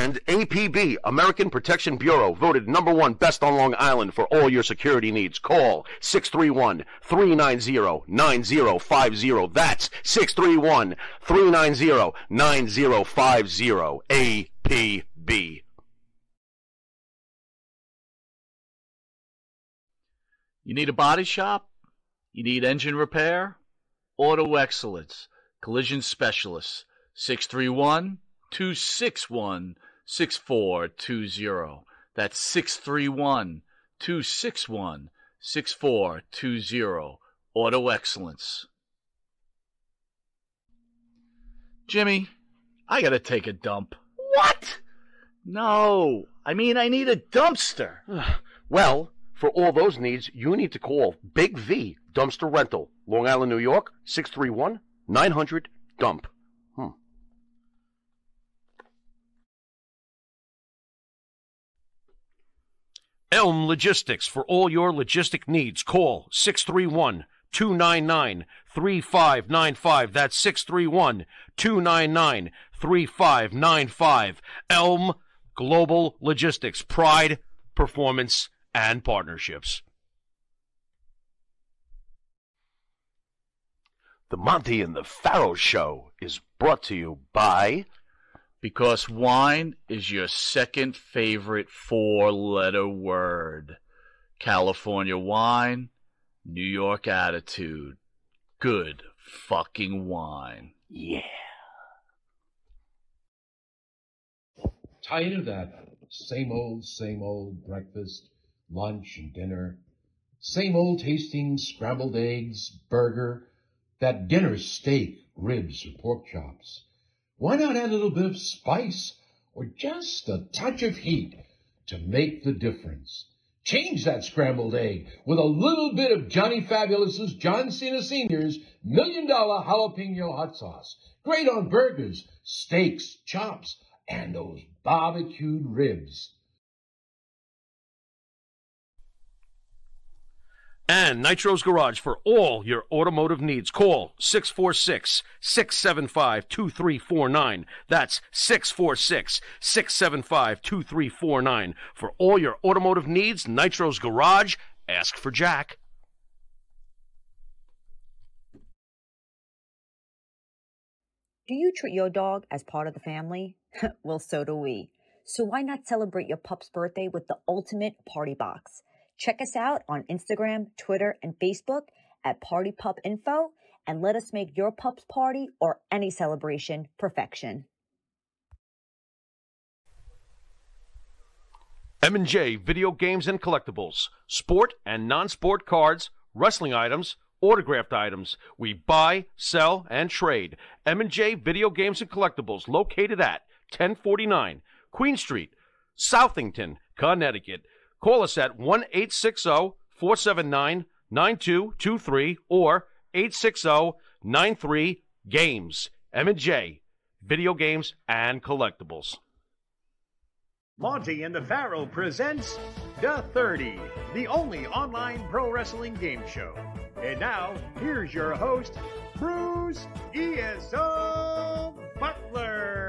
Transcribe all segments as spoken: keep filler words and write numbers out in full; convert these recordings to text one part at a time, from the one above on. And A P B, American Protection Bureau, voted number one best on Long Island for all your security needs. Call six three one, three nine zero, nine zero five zero. That's six three one, three nine zero, nine zero five zero. A P B. You need a body shop? You need engine repair? Auto Excellence, Collision Specialists, six three one, two six one, six four two zero. That's six three one, two six one, six four two zero. Auto Excellence. Jimmy, I gotta take a dump. What? No, I mean I need a dumpster. Well, for all those needs, you need to call Big V Dumpster Rental, Long Island, New York, six three one, nine hundred, dump. Hmm. Elm Logistics. For all your logistic needs, call six three one, two nine nine, three five nine five. That's six three one, two nine nine, three five nine five. Elm Global Logistics. Pride, performance, and partnerships. The Monty and the Pharaoh Show is brought to you by... Because wine is your second favorite four-letter word. California wine, New York attitude. Good fucking wine. Yeah. Tired of that same old, same old breakfast, lunch and dinner, same old tasting scrambled eggs, burger, that dinner steak, ribs or pork chops. Why not add a little bit of spice or just a touch of heat to make the difference? Change that scrambled egg with a little bit of Johnny Fabulous's John Cena Senior's Million Dollar Jalapeno Hot Sauce. Great on burgers, steaks, chops, and those barbecued ribs. And Nitro's Garage. For all your automotive needs, call six four six, six seven five, two three four nine. That's six four six, six seven five, two three four nine. For all your automotive needs, Nitro's Garage. Ask for Jack. Do you treat your dog as part of the family? Well, so do we. So why not celebrate your pup's birthday with the ultimate party box? Check us out on Instagram, Twitter, and Facebook at Party Pup Info, and let us make your pup's party or any celebration perfection. M and J Video Games and Collectibles, sport and non-sport cards, wrestling items, autographed items. We buy, sell, and trade. M and J Video Games and Collectibles, located at ten forty-nine Queen Street, Southington, Connecticut. Call us at one eight six zero, four seven nine, nine two two three or eight six zero, nine three, GAMES. M and J, Video Games and Collectibles. Monty and the Pharaoh presents Da thirty, the only online pro wrestling game show. And now, here's your host, Bruce E S O Butler.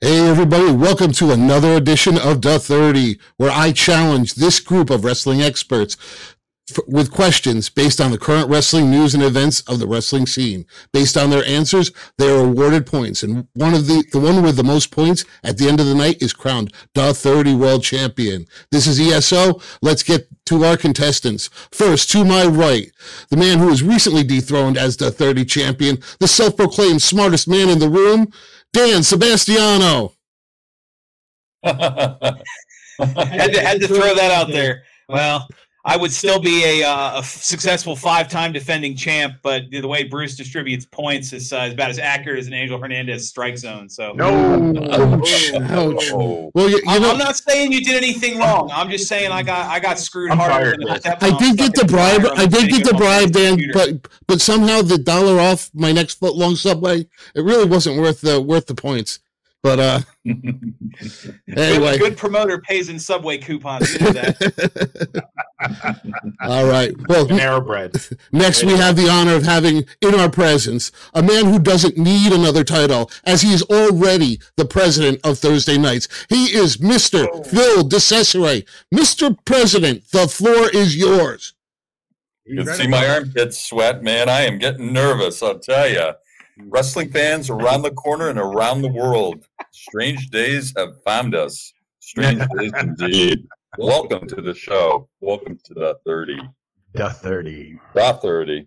Hey everybody, welcome to another edition of Da thirty, where I challenge this group of wrestling experts f- with questions based on the current wrestling news and events of the wrestling scene. Based on their answers, they are awarded points, and one of the, the one with the most points at the end of the night is crowned Da thirty World Champion. This is E S O. Let's get to our contestants. First, to my right, the man who was recently dethroned as Da thirty Champion, the self-proclaimed smartest man in the room, Dan Sebastiano. had, to, had to throw that out there. Well, I would still be a, uh, a successful five-time defending champ, but the way Bruce distributes points is uh, about as accurate as an Angel Hernandez strike zone. So no, ouch, ouch. Well, you, you I'm, know, I'm not saying you did anything wrong. I'm just saying I got I got screwed I'm harder. Than I, did get the bribe. I did get the bribe, Dan, but but somehow the dollar off my next foot long subway, it really wasn't worth the worth the points. But uh, anyway, good, good promoter pays in subway coupons. You know that. All right. Well, Narrowbread. Next, we have the honor of having in our presence a man who doesn't need another title, as he is already the president of Thursday Nights. He is Mister Oh. Phil DeCesare. Mister President, the floor is yours. You can see my arm get sweat, man. I am getting nervous, I'll tell you. Wrestling fans around the corner and around the world, strange days have found us. Strange days indeed. Welcome to the show. Welcome to the thirty. The thirty. The thirty.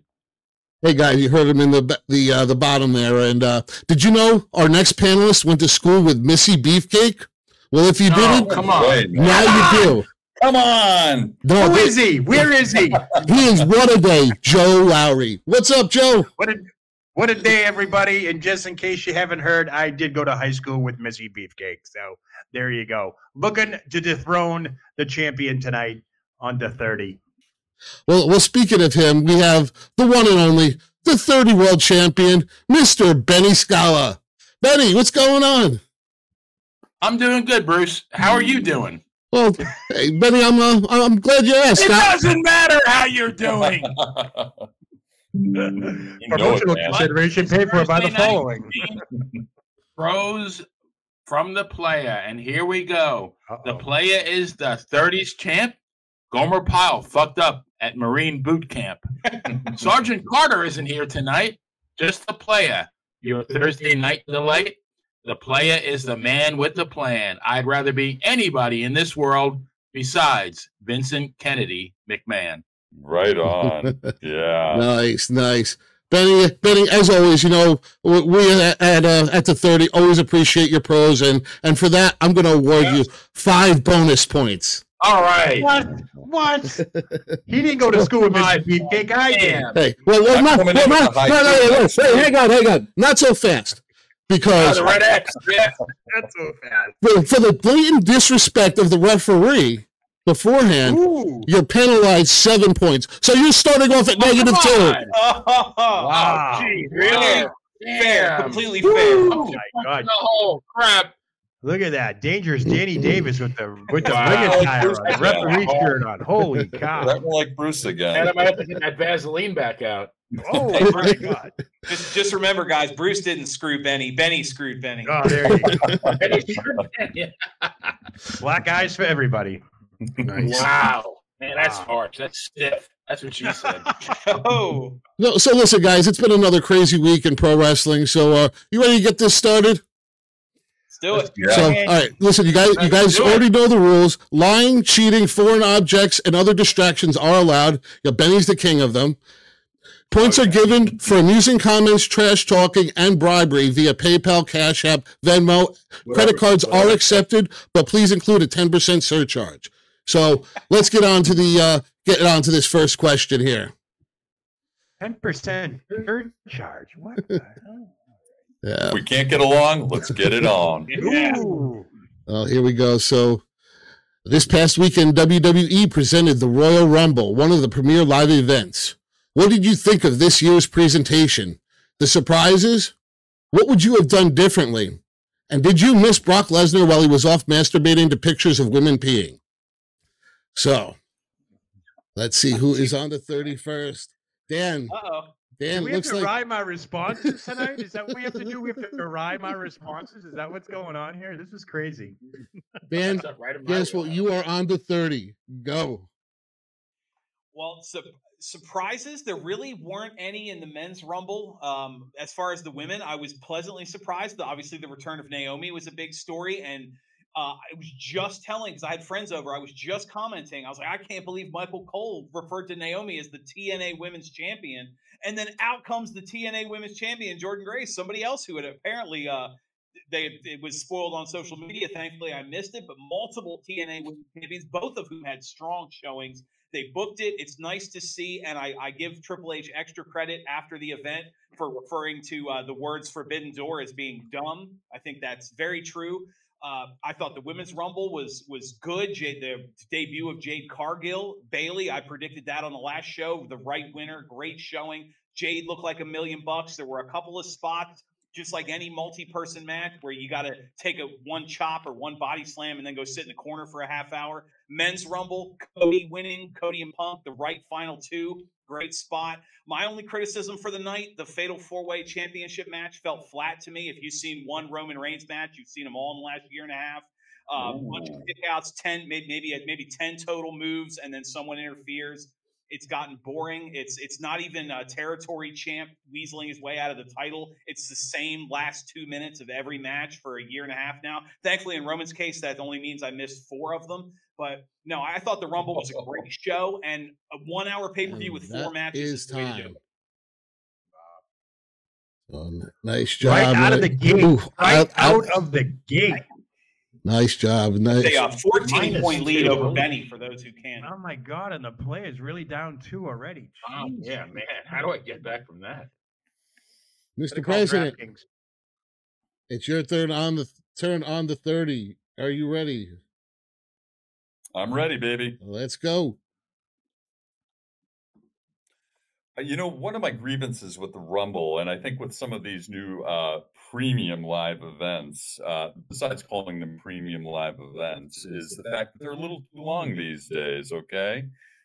Hey guys, you heard him in the the uh, the bottom there. And uh, did you know our next panelist went to school with Missy Beefcake? Well, if you no, didn't, come on. Wait, now come you on. do. Come on. No, Who they, is he? Where is he? He is What-A-Day, Joe Lowry. What's up, Joe? What a What a day, everybody. And just in case you haven't heard, I did go to high school with Missy Beefcake. So there you go. Looking to dethrone the champion tonight on the thirty. Well, well, speaking of him, we have the one and only, the thirty world champion, Mister Benny Scala. Benny, what's going on? I'm doing good, Bruce. How are you doing? Well, hey, Benny, I'm uh, I'm glad you asked. It doesn't matter how you're doing. You promotional it, consideration paid for by the following pros from the player, and here we go. Uh-oh. The player is the thirties champ. Gomer Pyle fucked up at Marine Boot Camp. Sergeant Carter isn't here tonight. Just the player. Your Thursday night delight. The player is the man with the plan. I'd rather be anybody in this world besides Vincent Kennedy McMahon. Right on. Yeah. Nice, nice. Benny, Benny, as always, you know, we at at, uh, at the thirty always appreciate your pros, and, and for that, I'm going to award yes. you five bonus points. All right. What? What? He didn't go to school with my Beefcake. I am. Hey, well, well not, well, not, no, no, no, no, no, hang on, hang on. Not so fast. Because oh, the red X. That's so fast. For, for the blatant disrespect of the referee beforehand, ooh, you're penalized seven points. So you're starting off at oh, negative two. Oh, wow. wow. Gee, really? Wow. Fair. Completely Woo. fair. Oh, my God. Oh, crap. Look at that. Dangerous Danny Davis with the with the wow. tire on, the referee shirt on. Holy cow. That one like Bruce again. And I might have to get that Vaseline back out. Oh, hey, my God. Just, just remember, guys, Bruce didn't screw Benny. Benny screwed Benny. Oh, there you go. Benny screwed Benny. Black eyes for everybody. Nice. Wow. Man, that's wow. harsh. That's stiff. That's what she said. Oh. No, so listen, guys, it's been another crazy week in pro wrestling. So uh, you ready to get this started? Do it. Yeah. So, all right, listen, you guys, you guys already know the rules. Lying, cheating, foreign objects, and other distractions are allowed. Yeah, Benny's the king of them. Points okay. are given for amusing comments, trash talking, and bribery via PayPal, Cash App, Venmo. Whatever. Credit cards Whatever. are accepted, but please include a ten percent surcharge. So let's get on to the uh, get on to this first question here. ten percent surcharge. What the hell? Yeah. If we can't get along, let's get it on. Yeah. Well, here we go. So this past weekend, W W E presented the Royal Rumble, one of the premier live events. What did you think of this year's presentation? The surprises? What would you have done differently? And did you miss Brock Lesnar while he was off masturbating to pictures of women peeing? So let's see who is on the thirty-first. Dan. Uh-oh. Damn, do we have to like... rhyme our responses tonight? Is that what we have to do? We have to rhyme our responses? Is that what's going on here? This is crazy. Ben, right guess what? Well, you are on the thirty. Go. Well, su- surprises, there really weren't any in the men's Rumble. Um, as far as the women, I was pleasantly surprised. Obviously, the return of Naomi was a big story, and uh, I was just telling, because I had friends over, I was just commenting. I was like, I can't believe Michael Cole referred to Naomi as the T N A Women's Champion. And then out comes the T N A Women's Champion, Jordynne Grace, somebody else who had apparently uh, they it was spoiled on social media. Thankfully, I missed it, but multiple T N A Women's Champions, both of whom had strong showings. They booked it. It's nice to see, and I, I give Triple H extra credit after the event for referring to uh, the words Forbidden Door as being dumb. I think that's very true. Uh, I thought the Women's Rumble was was good. Jade, the debut of Jade Cargill. Bayley, I predicted that on the last show. The right winner, great showing. Jade looked like a million bucks. There were a couple of spots, just like any multi-person match, where you got to take a one chop or one body slam and then go sit in the corner for a half hour. Men's Rumble, Cody winning, Cody and Punk, the right final two. Great spot. My only criticism for the night, the Fatal Four-Way Championship match felt flat to me. If you've seen one Roman Reigns match, you've seen them all in the last year and a half. Uh, a bunch of kickouts, ten, maybe maybe ten total moves, and then someone interferes. It's gotten boring. It's it's not even a territory champ weaseling his way out of the title. It's the same last two minutes of every match for a year and a half now. Thankfully, in Roman's case, that only means I missed four of them. But no, I thought the Rumble was a great show, and a one-hour pay-per-view with four matches is time. To do. Well, nice job, right out of the gate. Ooh, right I, out I, of the gate. Nice job. Nice. They have a fourteen-point lead over Benny, for those who can. Oh, my God, and the play is really down two already. Oh, yeah, man. How do I get back from that? Mister President, it's your turn on the turn on the thirty. Are you ready? I'm ready, baby. Let's go. You know, one of my grievances with the Rumble, and I think with some of these new uh, premium live events, uh, besides calling them premium live events, is the fact that they're a little too long these days, okay?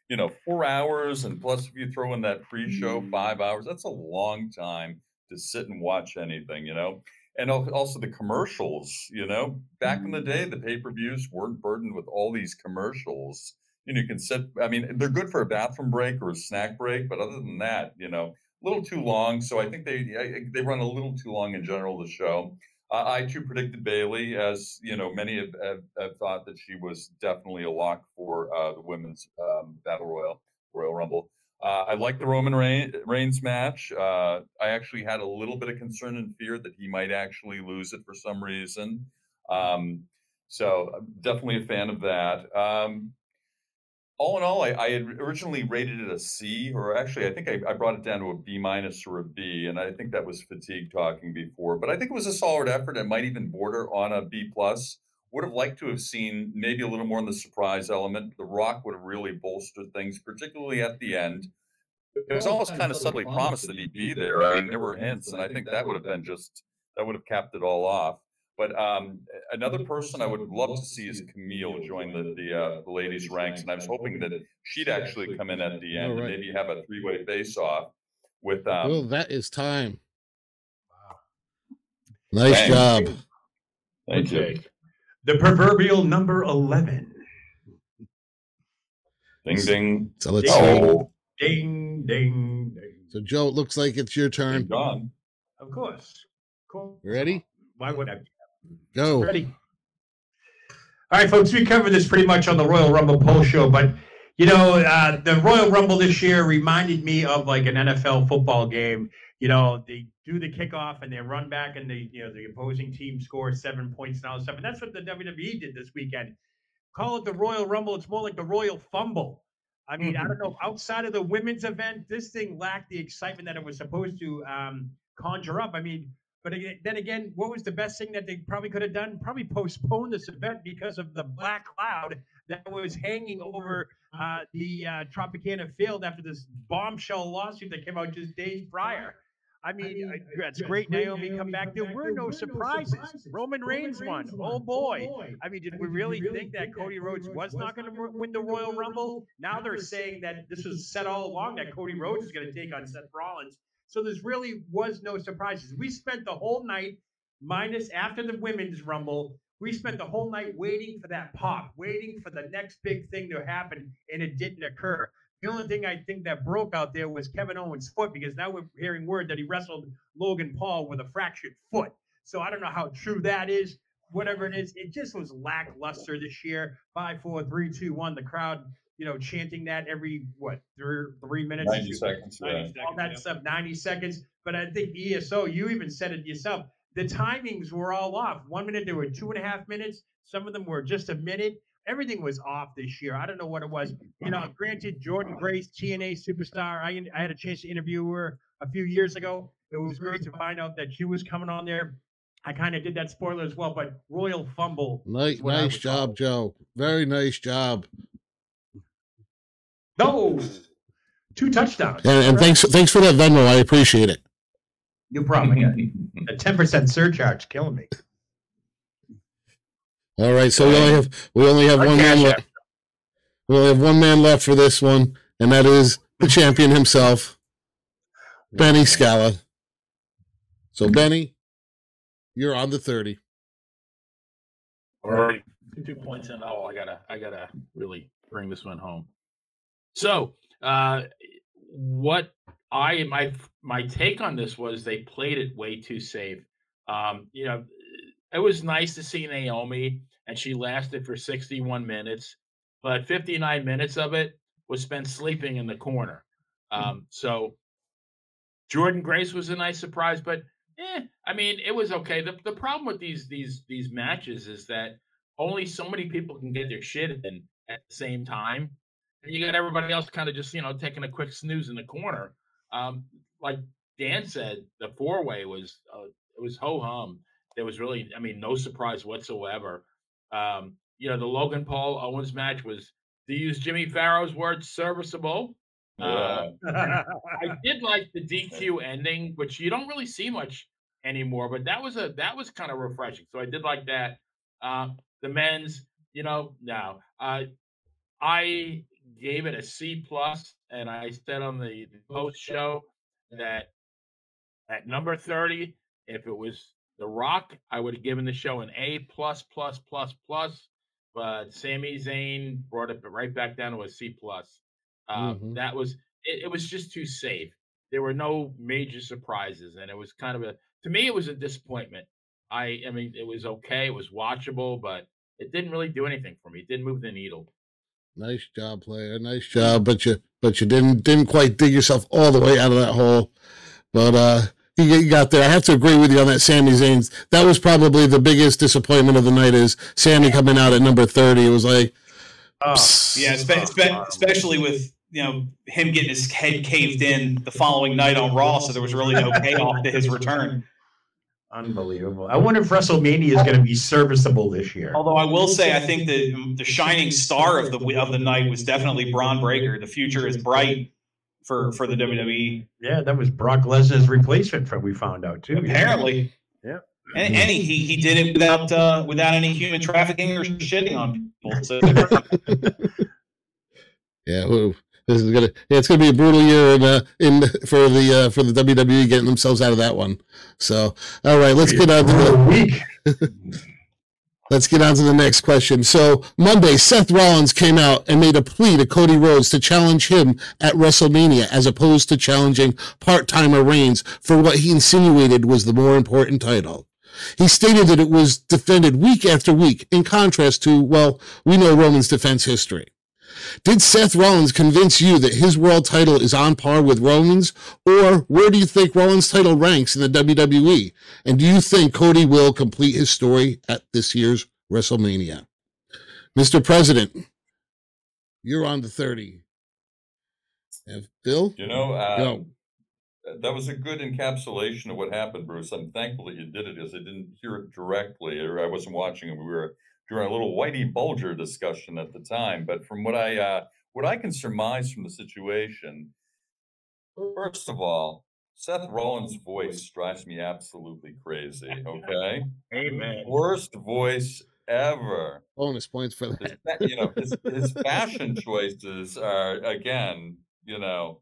You know, four hours, and plus if you throw in that pre-show, five hours, that's a long time to sit and watch anything, you know? And also the commercials, you know? Back in the day, the pay-per-views weren't burdened with all these commercials. And you can sit, I mean, they're good for a bathroom break or a snack break, but other than that, you know, a little too long. So I think they they run a little too long in general, the show. Uh, I, too, predicted Bayley, as, you know, many have, have, have thought that she was definitely a lock for uh, the women's um, Battle Royal, Royal Rumble. Uh, I like the Roman Reign, Reigns match. Uh, I actually had a little bit of concern and fear that he might actually lose it for some reason. Um, so I'm definitely a fan of that. Um, All in all, I, I had originally rated it a C, or actually, I think I, I brought it down to a B minus or a B, and I think that was fatigue talking before. But I think it was a solid effort. It might even border on a B plus. Would have liked to have seen maybe a little more in the surprise element. The Rock would have really bolstered things, particularly at the end. It was almost kind of subtly promised that he'd be there. I mean, there were hints, and I think that would have been just that would have capped it all off. But um, another person I would love to see is Camille join the the, uh, the ladies' ranks, and I was hoping that she'd actually come in at the end oh, right. and maybe have a three-way face-off with. Um, well, that is time. Wow! Nice Thanks. job. Thank okay. you. The proverbial number eleven. Ding ding. So let's go. Ding ding ding. So Joe, it looks like it's your turn. Ding, dong. Of course. Cool. You ready? Why would I? Go. Ready. All right, folks, we covered this pretty much on the Royal Rumble poll show, but, you know, uh, the Royal Rumble this year reminded me of, like, an N F L football game. You know, they do the kickoff and they run back and they, you know, the opposing team scores seven points and all this stuff. And that's what the W W E did this weekend. Call it the Royal Rumble. It's more like the Royal Fumble. I mean, mm-hmm. I don't know. Outside of the women's event, this thing lacked the excitement that it was supposed to um, conjure up. I mean, but then again, what was the best thing that they probably could have done? Probably postponed this event because of the black cloud that was hanging over uh, the uh, Tropicana Field after this bombshell lawsuit that came out just days prior. I mean, I mean that's great. Naomi, Naomi come back. Come there back. were no there surprises. No surprises. Roman, Roman Reigns won. won. Oh, boy. Oh boy. I mean, did I mean, we really, really think, think that Cody Rhodes was not going to win the Royal Rumble? Now they're saying that this was said all along that Cody Rhodes is going to take on Seth Rollins. So there really was no surprises. We spent the whole night, minus after the women's rumble, we spent the whole night waiting for that pop, waiting for the next big thing to happen, and it didn't occur. The only thing I think that broke out there was Kevin Owens' foot, because now we're hearing word that he wrestled Logan Paul with a fractured foot. So I don't know how true that is. Whatever it is, it just was lackluster this year. Five, four, three, two, one. The crowd, you know, chanting that every, what, three, three minutes? ninety seconds. ninety, yeah. All that yeah. stuff, ninety seconds. But I think E S O, you even said it yourself, the timings were all off. One minute, they were two and a half minutes. Some of them were just a minute. Everything was off this year. I don't know what it was. You know, granted, Jordynne Grace, T N A superstar, I, I had a chance to interview her a few years ago. It was great to find out that she was coming on there. I kind of did that spoiler as well, but Royal Fumble. Nice, nice job, talking. Joe. Very nice job. No, two touchdowns. And, and thanks, thanks for that Venmo. I appreciate it. No problem. A ten percent surcharge killing me. All right, so we only have we only have Our one more. We only have one man left for this one, and that is the champion himself, Benny Scala. So, Benny, you're on the thirty. All right. Two points in. Oh, I gotta, I gotta really bring this one home. So, uh, what I my my take on this was they played it way too safe. Um, you know, it was nice to see Naomi, and she lasted for sixty-one minutes, but fifty-nine minutes of it was spent sleeping in the corner. Um, so, Jordynne Grace was a nice surprise, but eh, I mean, it was okay. The the problem with these these these matches is that only so many people can get their shit in at the same time. And you got everybody else kind of just, you know, taking a quick snooze in the corner. Um, like Dan said, the four-way was, uh, it was ho-hum. There was really, I mean, no surprise whatsoever. Um, you know, the Logan Paul Owens match was, to use Jimmy Farrow's words, serviceable. Yeah. Uh, I did like the D Q ending, which you don't really see much anymore, but that was a, that was kind of refreshing. So I did like that. Uh, The men's, you know, no. Uh, I gave it a C plus, and I said on the post show that at number thirty, if it was The Rock, I would have given the show an A plus plus plus plus. But Sami Zayn brought it right back down to a C plus. Uh, mm-hmm. That was it, it. Was just too safe. There were no major surprises, and it was kind of a to me, it was a disappointment. I, I mean, it was okay. It was watchable, but it didn't really do anything for me. It didn't move the needle. Nice job, player. Nice job, but you, but you didn't, didn't quite dig yourself all the way out of that hole. But uh, you, you got there. I have to agree with you on that. Sami Zayn's. That was probably the biggest disappointment of the night. Is Sami coming out at number thirty? It was like, oh psst. yeah, spe- spe- especially with you know him getting his head caved in the following night on Raw. So there was really no payoff to his return. Unbelievable. I wonder if WrestleMania is going to be serviceable this year. Although I will say, I think the the shining star of the of the night was definitely Bron Breakker. The future is bright for, for the W W E. Yeah, that was Brock Lesnar's replacement, for we found out too. Apparently, yeah. And, and he he did it without uh, without any human trafficking or shitting on people. So. yeah. Ooh. This is gonna, yeah, it's gonna be a brutal year in, uh, in for the uh, for the W W E getting themselves out of that one. So, all right, let's get on to the let's get on to the next question. So, Monday, Seth Rollins came out and made a plea to Cody Rhodes to challenge him at WrestleMania, as opposed to challenging part-timer Reigns for what he insinuated was the more important title. He stated that it was defended week after week, in contrast to, well, we know Roman's defense history. Did Seth Rollins convince you that his world title is on par with Roman's, or where do you think Rollins' title ranks in the W W E? And do you think Cody will complete his story at this year's WrestleMania? Mister President, you're on the thirty. And Bill? You know, uh, go. That was a good encapsulation of what happened, Bruce. I'm thankful that you did it, as I didn't hear it directly, or I wasn't watching it. We were during a little Whitey Bulger discussion at the time, but from what I uh, what I can surmise from the situation, first of all, Seth Rollins' voice drives me absolutely crazy. Okay, amen. Worst voice ever. Bonus points for that. His, you know, his, his fashion choices are again, you know,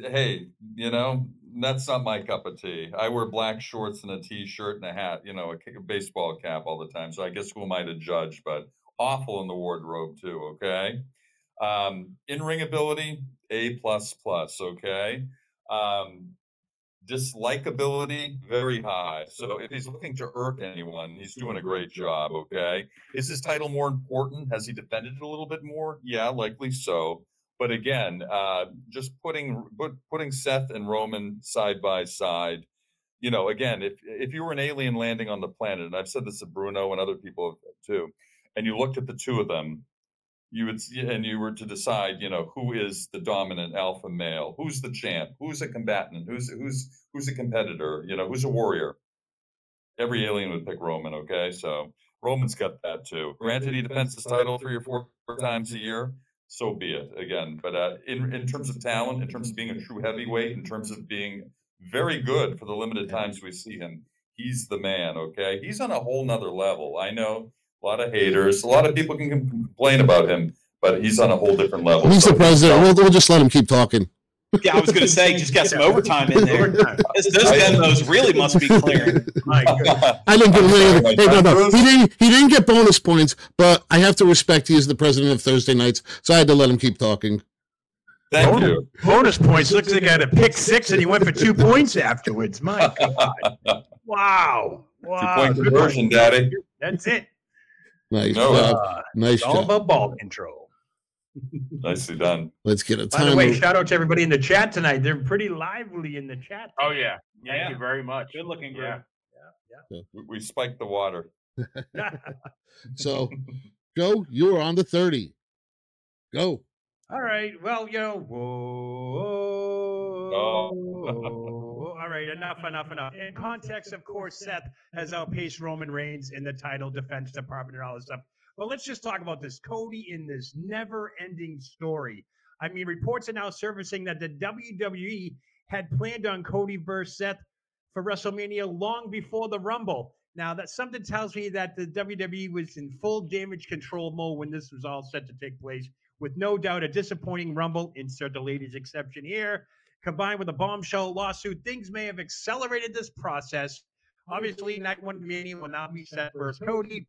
hey, you know. That's not my cup of tea. I wear black shorts and a t-shirt and a hat, you know, a baseball cap all the time. So I guess who am I to judge, but awful in the wardrobe too, okay? Um, in-ring ability, A++, okay? Um, dislikability, very high. So if he's looking to irk anyone, he's doing a great job, okay? Is his title more important? Has he defended it a little bit more? Yeah, likely so. But again, uh, just putting put, putting Seth and Roman side by side, you know, again, if if you were an alien landing on the planet, and I've said this to Bruno and other people too, and you looked at the two of them, you would and you were to decide, you know, who is the dominant alpha male, who's the champ, who's a combatant, who's who's who's a competitor, you know, who's a warrior. Every alien would pick Roman, okay? So Roman's got that too. Granted, he defends his title three or four times a year. So be it again. But uh, in, in terms of talent, in terms of being a true heavyweight, in terms of being very good for the limited times we see him, he's the man, okay? He's on a whole nother level. I know a lot of haters. A lot of people can complain about him. but he's on a whole different level. He's so the president. We'll, we'll just let him keep talking. Yeah, I was going to say, just got some overtime in there. Those Venmos really must be clearing. My God. I didn't get hey, no, no. He didn't. He didn't get bonus points, but I have to respect he is the president of Thursday nights, so I had to let him keep talking. Thank bonus, you. Bonus points. Looks like I had a pick six, and he went for two points afterwards. My God! Wow! Wow! Two point conversion, Daddy. That's it. Nice no, job. Uh, nice it's job. All about ball control. Nicely done. Let's get a time. By the way, shout out to everybody in the chat tonight. They're pretty lively in the chat tonight. Oh yeah, yeah. Thank you very much. Good looking group. Yeah, yeah. yeah. We, we spiked the water. So, Joe, you're on the thirty. Go. All right. Well, you know. Whoa. Oh. whoa. All right. Enough. Enough. Enough. In context, of course, Seth has outpaced Roman Reigns in the title defense, Department, and all this stuff. But let's just talk about this. Cody in this never-ending story. I mean, reports are now surfacing that the W W E had planned on Cody versus Seth for WrestleMania long before the Rumble. Now, that something tells me that the W W E was in full damage control mode when this was all set to take place, with no doubt a disappointing Rumble, insert the ladies exception here, combined with a bombshell lawsuit. Things may have accelerated this process. Obviously, night one Mania will now be Seth versus Cody.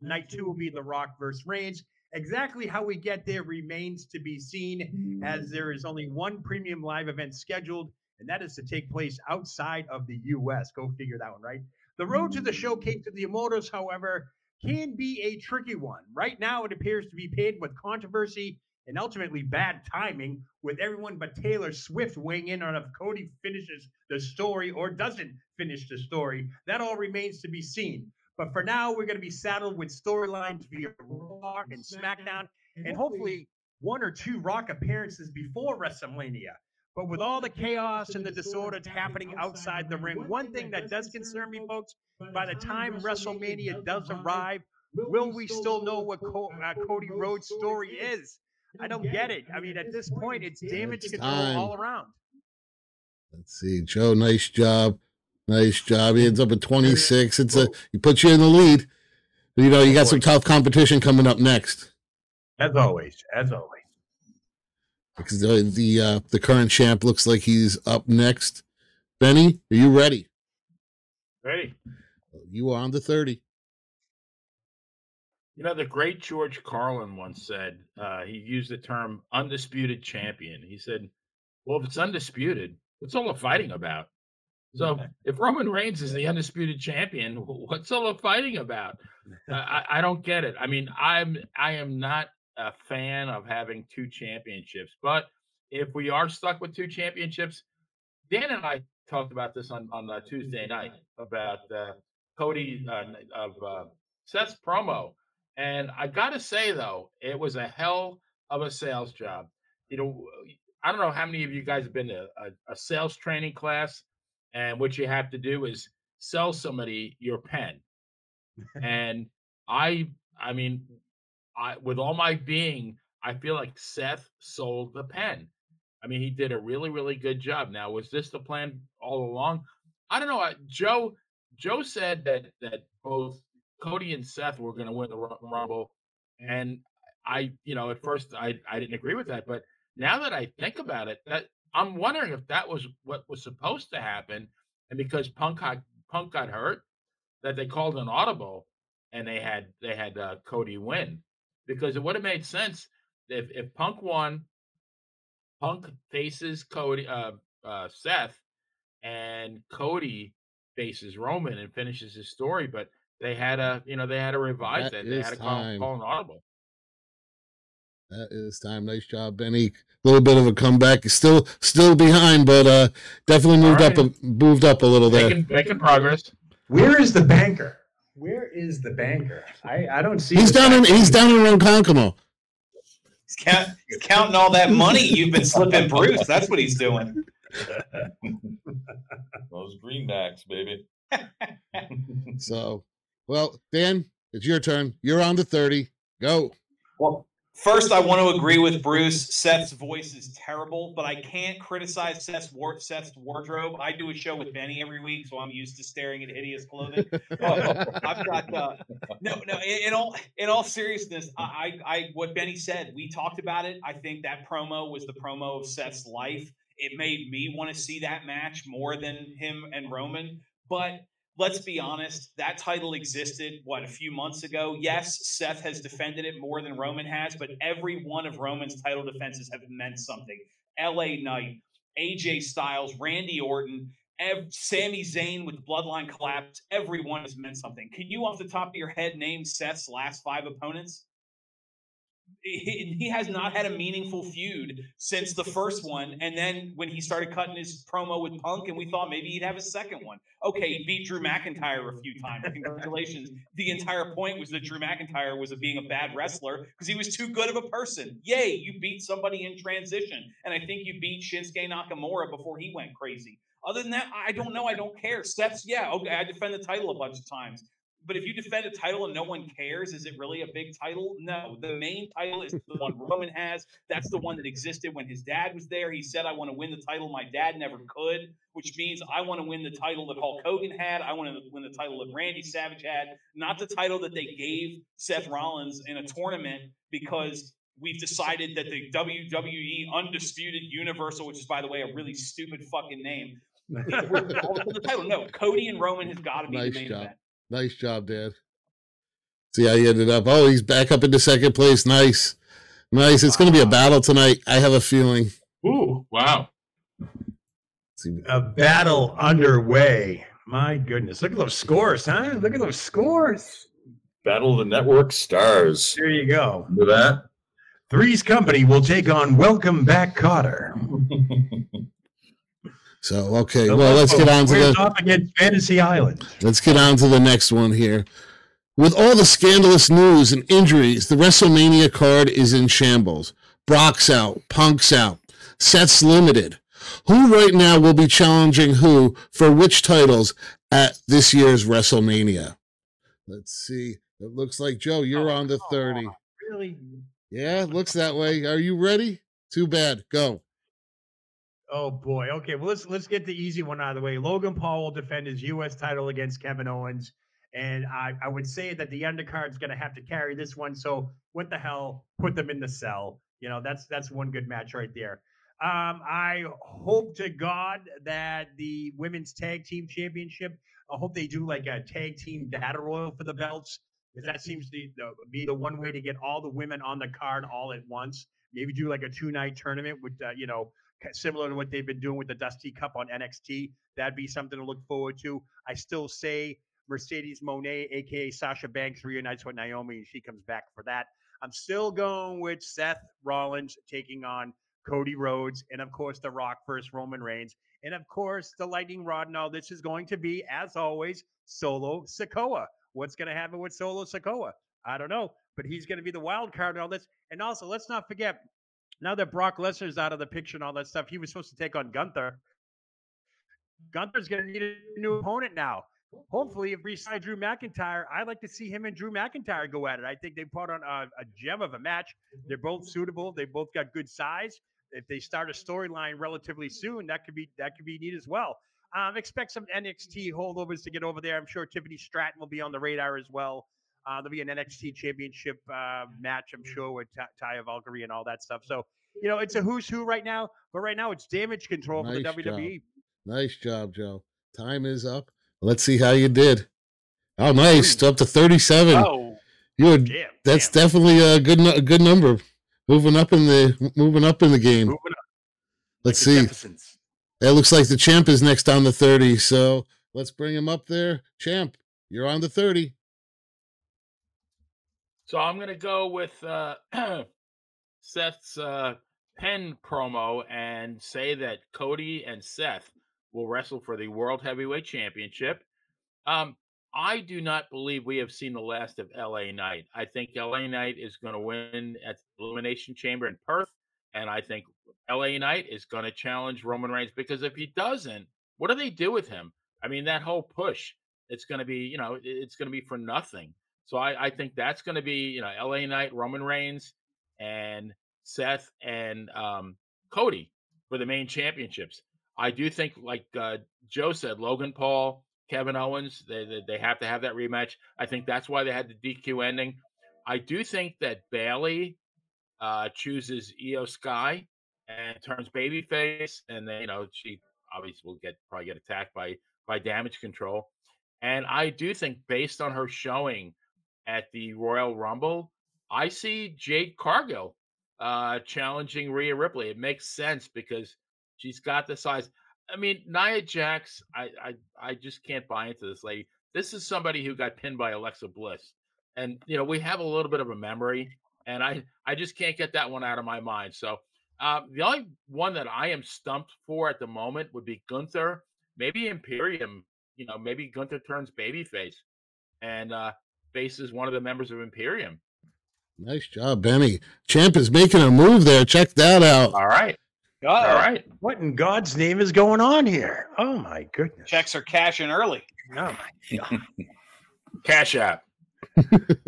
Night two will be The Rock versus Reigns. Exactly how we get there remains to be seen, as there is only one premium live event scheduled, and that is to take place outside of the U S. Go figure that one, right? The road to the showcase of the Immortals, however, can be a tricky one. Right now, it appears to be paved with controversy and ultimately bad timing, with everyone but Taylor Swift weighing in on if Cody finishes the story or doesn't finish the story. That all remains to be seen. But for now, we're going to be saddled with storylines via Raw and SmackDown, and hopefully one or two Rock appearances before WrestleMania. But with all the chaos and the disorder happening outside the ring, one thing that does concern me, folks, by the time WrestleMania does arrive, will we still know what Co- uh, Cody Rhodes' story is? I don't get it. I mean, at this point, it's damage control all around. Let's see. Joe, nice job. Nice job. He ends up at twenty-six. It's a he puts you in the lead. You know, you got some tough competition coming up next. As always, as always. Because the the, uh, the current champ looks like he's up next. Benny, are you ready? Ready. You are on the thirty. You know, the great George Carlin once said, uh, he used the term undisputed champion. He said, well, if it's undisputed, what's all the fighting about? So if Roman Reigns is the undisputed champion, what's all the fighting about? Uh, I, I don't get it. I mean, I'm I am not a fan of having two championships, but if we are stuck with two championships, Dan and I talked about this on on uh, Tuesday night about uh, Cody uh, of uh, Seth's promo, and I gotta say though, it was a hell of a sales job. You know, I don't know how many of you guys have been to a, a sales training class. And what you have to do is sell somebody your pen. And I, I mean, I with all my being, I feel like Seth sold the pen. I mean, he did a really, really good job. Now, was this the plan all along? I don't know. I, Joe, Joe said that that both Cody and Seth were going to win the Rumble, and I, you know, at first I, I didn't agree with that, but now that I think about it, that. I'm wondering if that was what was supposed to happen, and because Punk got, Punk got hurt, that they called an audible, and they had they had uh, Cody win, because it would have made sense if if Punk won, Punk faces Cody uh, uh, Seth, and Cody faces Roman and finishes his story. But they had a you know they had to revise that, that. They had to call, call an audible. That is time. Nice job, Benny. A little bit of a comeback. Still, still behind, but uh, definitely moved right. up, a, moved up a little making, there. Making progress. Where is the banker? Where is the banker? I, I don't see. He's down in. He's down in Ronkonkoma. He's, count, he's counting all that money you've been slipping, Bruce. That's what he's doing. Those greenbacks, baby. So, well, Dan, it's your turn. You're on the thirty. Go. Well. First, I want to agree with Bruce. Seth's voice is terrible, but I can't criticize Seth's, war- Seth's wardrobe. I do a show with Benny every week, so I'm used to staring at hideous clothing. Oh, I've got uh, no, no. In, in all, in all seriousness, I, I, I, what Benny said, we talked about it. I think that promo was the promo of Seth's life. It made me want to see that match more than him and Roman, but. Let's be honest, that title existed, what, a few months ago? Yes, Seth has defended it more than Roman has, but every one of Roman's title defenses have meant something. L A Knight, A J Styles, Randy Orton, Ev- Sami Zayn with the bloodline collapse, everyone has meant something. Can you, off the top of your head, name Seth's last five opponents? He, he has not had a meaningful feud since the first one, and then when he started cutting his promo with Punk, and we thought maybe he'd have a second one. Okay, he beat Drew McIntyre a few times. Congratulations. The entire point was that Drew McIntyre was a, being a bad wrestler because he was too good of a person. Yay, you beat somebody in transition, and I think you beat Shinsuke Nakamura before he went crazy. Other than that, I don't know. I don't care. Steph's, yeah, okay, I defend the title a bunch of times. But if you defend a title and no one cares, is it really a big title? No. The main title is the one Roman has. That's the one that existed when his dad was there. He said, I want to win the title my dad never could, which means I want to win the title that Hulk Hogan had. I want to win the title that Randy Savage had, not the title that they gave Seth Rollins in a tournament because we've decided that the W W E Undisputed Universal, which is, by the way, a really stupid fucking name, the title. No, Cody and Roman has got to be nice the main job. event. Nice job, Dad. See how he ended up. Oh, he's back up into second place. Nice. Nice. It's wow. going to be a battle tonight. I have a feeling. Ooh, wow. A battle underway. My goodness. Look at those scores, huh? Look at those scores. Battle of the Network Stars. There you go. Remember that? Three's Company will take on Welcome Back Cotter. So, okay, well, let's get on to the off against Fantasy Island. Let's get on to the next one here. With all the scandalous news and injuries, the WrestleMania card is in shambles. Brock's out, Punk's out, Seth's limited. Who right now will be challenging who for which titles at this year's WrestleMania? Let's see. It looks like, Joe, you're oh, on the thirty. Oh, really? Yeah, it looks that way. Are you ready? Too bad. Go. Oh boy. Okay. Well, let's let's get the easy one out of the way. Logan Paul will defend his U S title against Kevin Owens, and I, I would say that the undercard's going to have to carry this one. So what the hell? Put them in the cell. You know, that's that's one good match right there. Um, I hope to God that the women's tag team championship. I hope they do like a tag team battle royal for the belts, because that seems to be the one way to get all the women on the card all at once. Maybe do like a two night tournament with uh, you know. Similar to what they've been doing with the Dusty Cup on N X T. That'd be something to look forward to. I still say Mercedes Moné, a k a. Sasha Banks, reunites with Naomi, and she comes back for that. I'm still going with Seth Rollins taking on Cody Rhodes, and, of course, The Rock versus Roman Reigns. And, of course, the lightning rod and all this is going to be, as always, Solo Sikoa. What's going to happen with Solo Sikoa? I don't know, but he's going to be the wild card and all this. And also, let's not forget, now that Brock Lesnar's out of the picture and all that stuff, he was supposed to take on Gunther. Gunther's going to need a new opponent now. Hopefully, if we sign Drew McIntyre, I'd like to see him and Drew McIntyre go at it. I think they put on a, a gem of a match. They're both suitable. They both got good size. If they start a storyline relatively soon, that could be that could be neat as well. Um, expect some N X T holdovers to get over there. I'm sure Tiffany Stratton will be on the radar as well. Uh, there'll be an N X T championship uh, match, I'm sure, with T- Taya Valkyrie and all that stuff. So, you know, it's a who's who right now. But right now, it's damage control nice for the W W E. Job. Nice job, Joe. Time is up. Let's see how you did. Oh, nice. Up to thirty-seven. Oh, You're, damn, that's damn. definitely a good, a good number. Moving up in the moving up in the game. Let's like see. It looks like the champ is next on the thirty. So let's bring him up there. Champ, you're on the thirty. So I'm going to go with uh, Seth's uh, pen promo and say that Cody and Seth will wrestle for the World Heavyweight Championship. Um, I do not believe we have seen the last of L A Knight. I think L A Knight is going to win at the Elimination Chamber in Perth, and I think L A Knight is going to challenge Roman Reigns, because if he doesn't, what do they do with him? I mean, that whole push, it's going to be, you know, it's going to be for nothing. So I, I think that's going to be, you know, L A Knight, Roman Reigns, and Seth and um, Cody for the main championships. I do think, like uh, Joe said, Logan Paul, Kevin Owens, they, they they have to have that rematch. I think that's why they had the D Q ending. I do think that Bayley uh, chooses Io Sky and turns babyface, and then, you know, she obviously will get probably get attacked by by Damage Control. And I do think, based on her showing at the Royal Rumble, I see Jade Cargill uh, challenging Rhea Ripley. It makes sense because she's got the size. I mean, Nia Jax, I, I I just can't buy into this lady. This is somebody who got pinned by Alexa Bliss. And, you know, we have a little bit of a memory, and I, I just can't get that one out of my mind. So uh, the only one that I am stumped for at the moment would be Gunther. Maybe Imperium, you know, maybe Gunther turns babyface and uh, faces one of the members of Imperium. Nice job, Benny. Champ is making a move there. Check that out. All right. God. All right. What in God's name is going on here? Oh, my goodness. Checks are cashing early. Oh, my God. Cash app.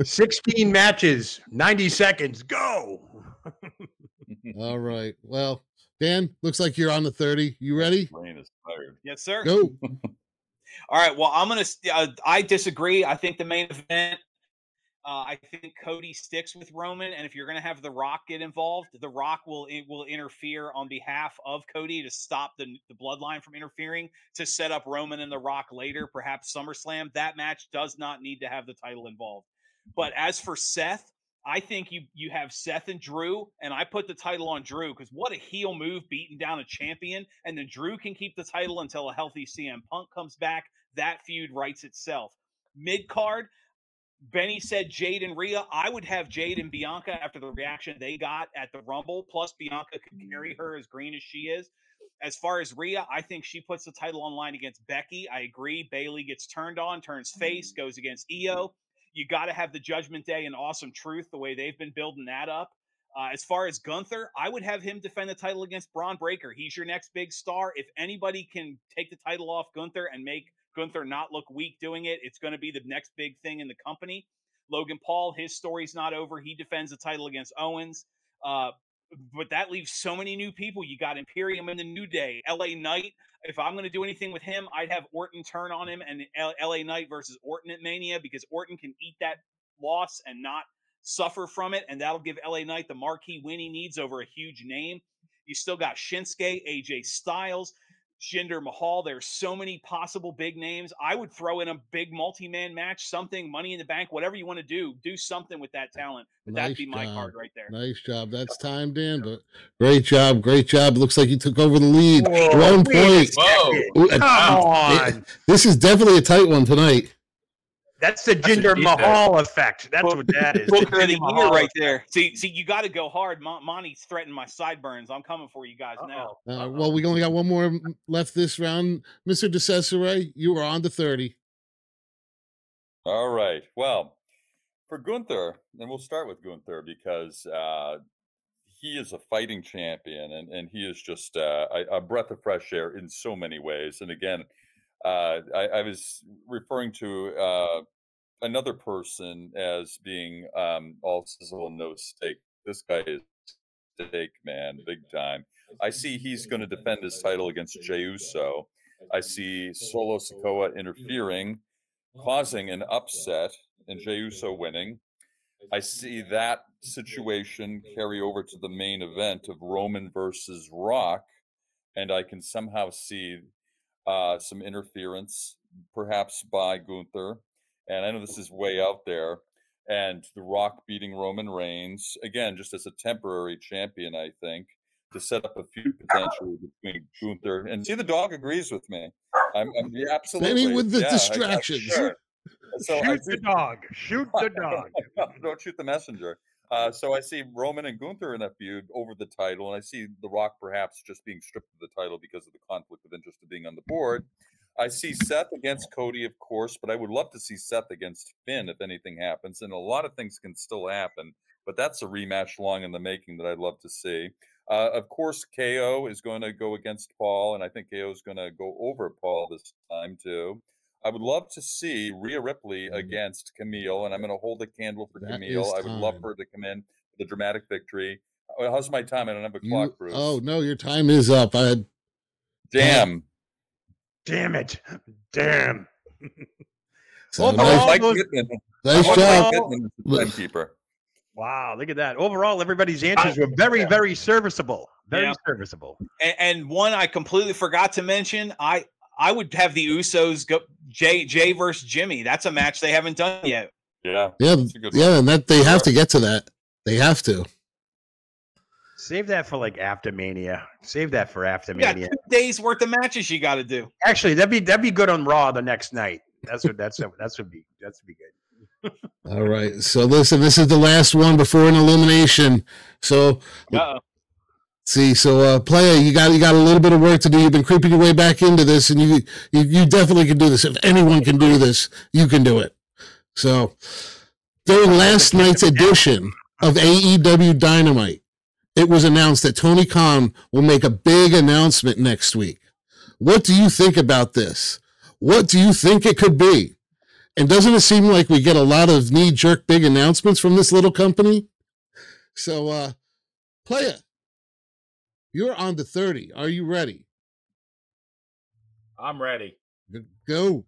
sixteen matches, ninety seconds. Go. All right. Well, Dan, looks like you're on the thirty. You ready? Brain is tired. Yes, sir. Go. All right. Well, I'm going to uh, – I disagree. I think the main event – Uh, I think Cody sticks with Roman, and if you're going to have The Rock get involved, The Rock will it will interfere on behalf of Cody to stop the, the bloodline from interfering, to set up Roman and The Rock later, perhaps SummerSlam. That match does not need to have the title involved. But as for Seth, I think you you have Seth and Drew, and I put the title on Drew, because what a heel move, beating down a champion, and then Drew can keep the title until a healthy C M Punk comes back. That feud writes itself. Mid-card, Benny said Jade and Rhea. I would have Jade and Bianca after the reaction they got at the Rumble. Plus, Bianca could carry her as green as she is. As far as Rhea, I think she puts the title on line against Becky. I agree. Bayley gets turned on, turns face, goes against Io. You got to have the Judgment Day and Awesome Truth, the way they've been building that up. Uh, as far as Gunther, I would have him defend the title against Braun Breaker. He's your next big star. If anybody can take the title off Gunther and make Gunther not look weak doing it, it's going to be the next big thing in the company. Logan Paul, his story's not over. He defends the title against Owens. Uh, but that leaves so many new people. You got Imperium in the New Day. L A Knight, if I'm going to do anything with him, I'd have Orton turn on him and L A Knight versus Orton at Mania, because Orton can eat that loss and not suffer from it, and that'll give L A Knight the marquee win he needs over a huge name. You still got Shinsuke, A J Styles, Jinder Mahal. There's so many possible big names. I would throw in a big multi-man match, something, Money in the Bank, whatever you want to do, do something with that talent. But nice, that'd be my job. Card right there. Nice job. That's time, Dan, but great job. Great job. Looks like you took over the lead. Whoa, one point. Whoa. Come on. This is definitely a tight one tonight. That's the Jinder Mahal effect. That's what that is. Book of the year right there. See, see, you got to go hard. Mon- Monty's threatened my sideburns. I'm coming for you guys now. Uh, well, we only got one more left this round. Mister DeCesare, you are on to thirty. All right. Well, for Gunther, and we'll start with Gunther because uh, he is a fighting champion, and, and he is just uh, a, a breath of fresh air in so many ways. And again, Uh, I, I was referring to uh, another person as being um, all sizzle and no steak. This guy is steak, man, big time. I see he's going to defend his title against Jey Uso. I see Solo Sikoa interfering, causing an upset, and Jey Uso winning. I see that situation carry over to the main event of Roman versus Rock, and I can somehow see Uh, some interference, perhaps by Gunther. And I know this is way out there. And The Rock beating Roman Reigns, again, just as a temporary champion, I think, to set up a feud potentially between Gunther. And see, the dog agrees with me. I'm, I'm absolutely. Maybe with the yeah, distractions. I, sure. so shoot see, the dog. Shoot the dog. Don't shoot the messenger. Uh, so I see Roman and Gunther in that feud over the title, and I see The Rock perhaps just being stripped of the title because of the conflict of interest of being on the board. I see Seth against Cody, of course, but I would love to see Seth against Finn if anything happens, and a lot of things can still happen, but that's a rematch long in the making that I'd love to see. Uh, of course, K O is going to go against Paul, and I think K O is going to go over Paul this time, too. I would love to see Rhea Ripley against Camille, and I'm going to hold a candle for that Camille. I would love for her to come in. the dramatic victory. How's my time? I don't have a clock, you, Bruce. Oh, no, your time is up. I had... Damn. Damn it. Damn. So overall, Mike those... Pittman. Nice job. Pittman is the timekeeper. Wow, look at that. Overall, everybody's answers were very, very serviceable. Very yeah. serviceable. And, and one I completely forgot to mention, I I would have the Usos go Jay, Jay versus Jimmy. That's a match they haven't done yet. Yeah. Yeah, yeah, and that they have to get to that. They have to. Save that for like after Mania. Save that for after Mania. You got two days worth of matches you got to do. Actually, that'd be that'd be good on Raw the next night. That's what that's what, that's would be that's would be good. All right. So listen, this is the last one before an elimination. So Uh-oh. see, so uh, player, you got you got a little bit of work to do. You've been creeping your way back into this, and you you, you definitely can do this. If anyone can do this, you can do it. So during last night's edition of A E W Dynamite, it was announced that Tony Khan will make a big announcement next week. What do you think about this? What do you think it could be? And doesn't it seem like we get a lot of knee-jerk big announcements from this little company? So, uh, Playa, you're on to thirty. Are you ready? I'm ready. Go.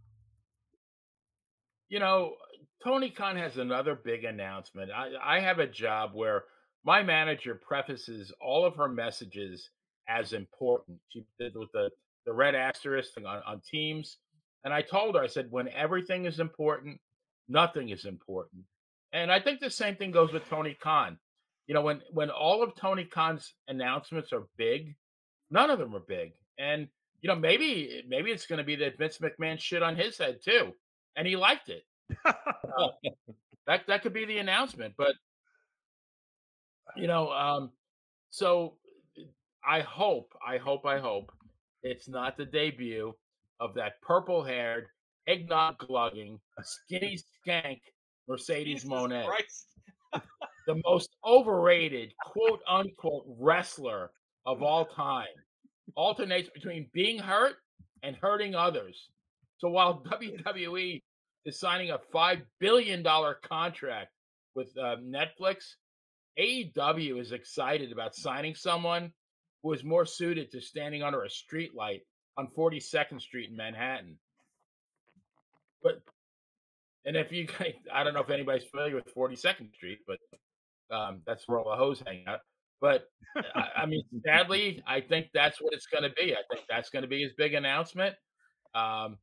You know, Tony Khan has another big announcement. I, I have a job where my manager prefaces all of her messages as important. She did with the, the red asterisk thing on, on Teams. And I told her, I said, when everything is important, nothing is important. And I think the same thing goes with Tony Khan. You know, when, when all of Tony Khan's announcements are big, none of them are big. And, you know, maybe maybe it's going to be that Vince McMahon shit on his head, too. And he liked it. uh, that that could be the announcement. But, you know, um, so I hope, I hope, I hope it's not the debut of that purple-haired, eggnog-glugging, skinny skank Mercedes Jesus Moné, the most overrated, quote-unquote, wrestler of all time, alternates between being hurt and hurting others. So while W W E is signing a five billion dollars contract with uh, Netflix, A E W is excited about signing someone who is more suited to standing under a streetlight on forty-second Street in Manhattan. But, and if you guys, I don't know if anybody's familiar with forty-second Street, but um, that's where all the hoes hang out. But I, I mean, sadly, I think that's what it's going to be. I think that's going to be his big announcement. Um,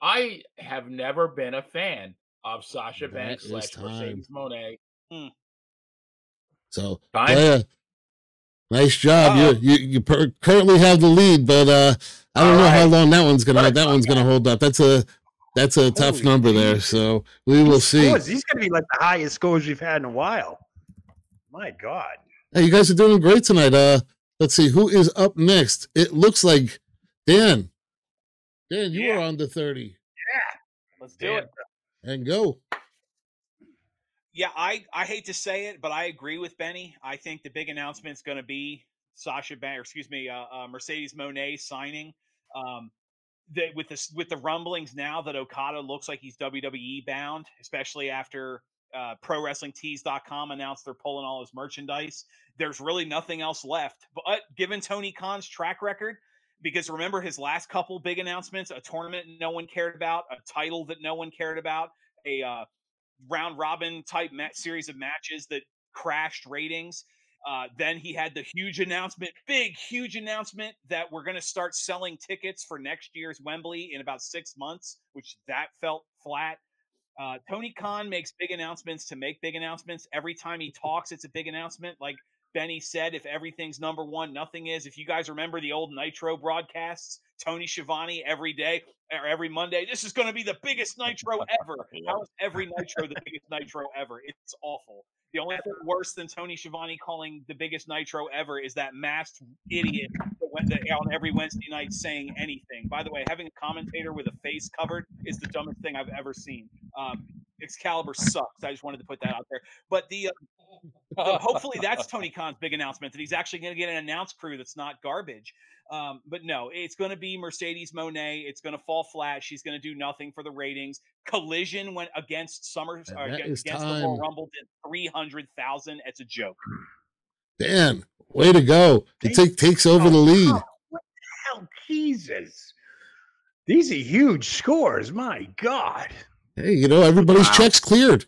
I have never been a fan of Sasha that Banks slash Mercedes Moné. Hmm. So, yeah, nice job. Uh, you you, you per- currently have the lead, but uh, I don't know right. how long that one's gonna that one's gonna hold up. That's a that's a tough Holy number there. So we will see. Scores. He's gonna be like the highest scores we've had in a while. My God! Hey, you guys are doing great tonight. Uh, let's see who is up next. It looks like Dan. Dan, you yeah. are on the thirty. Yeah, let's do Dan. it and go. Yeah, I, I hate to say it, but I agree with Benny. I think the big announcement is going to be Sasha Banks, or excuse me, uh, uh, Mercedes Moné signing. Um, the, with the with the rumblings now that Okada looks like he's W W E bound, especially after uh, Pro Wrestling Tees dot com announced they're pulling all his merchandise. There's really nothing else left. But given Tony Khan's track record, because remember his last couple big announcements: a tournament no one cared about, a title that no one cared about, a uh, round robin type mat- series of matches that crashed ratings. Uh, then he had the huge announcement, big, huge announcement that we're going to start selling tickets for next year's Wembley in about six months, which that felt flat. Uh, Tony Khan makes big announcements to make big announcements. Every time he talks, it's a big announcement. Like Benny said, if everything's number one, nothing is. If you guys remember the old Nitro broadcasts, Tony Schiavone every day or every Monday, this is going to be the biggest Nitro ever. How is every Nitro the biggest Nitro ever? It's awful. The only thing worse than Tony Schiavone calling the biggest Nitro ever is that masked idiot that went to, on every Wednesday night saying anything. By the way, having a commentator with a face covered is the dumbest thing I've ever seen. Um, Excalibur sucks. I just wanted to put that out there. But the uh, So hopefully that's Tony Khan's big announcement, that he's actually going to get an announce crew that's not garbage. Um, but no, it's going to be Mercedes Moné. It's going to fall flat. She's going to do nothing for the ratings. Collision went against Summer or against, against the Royal Rumble did three hundred thousand. It's a joke. Dan, way to go. He take, takes over oh, the lead. Oh, what the hell? Jesus. These are huge scores. My God. Hey, you know, everybody's wow. checks cleared.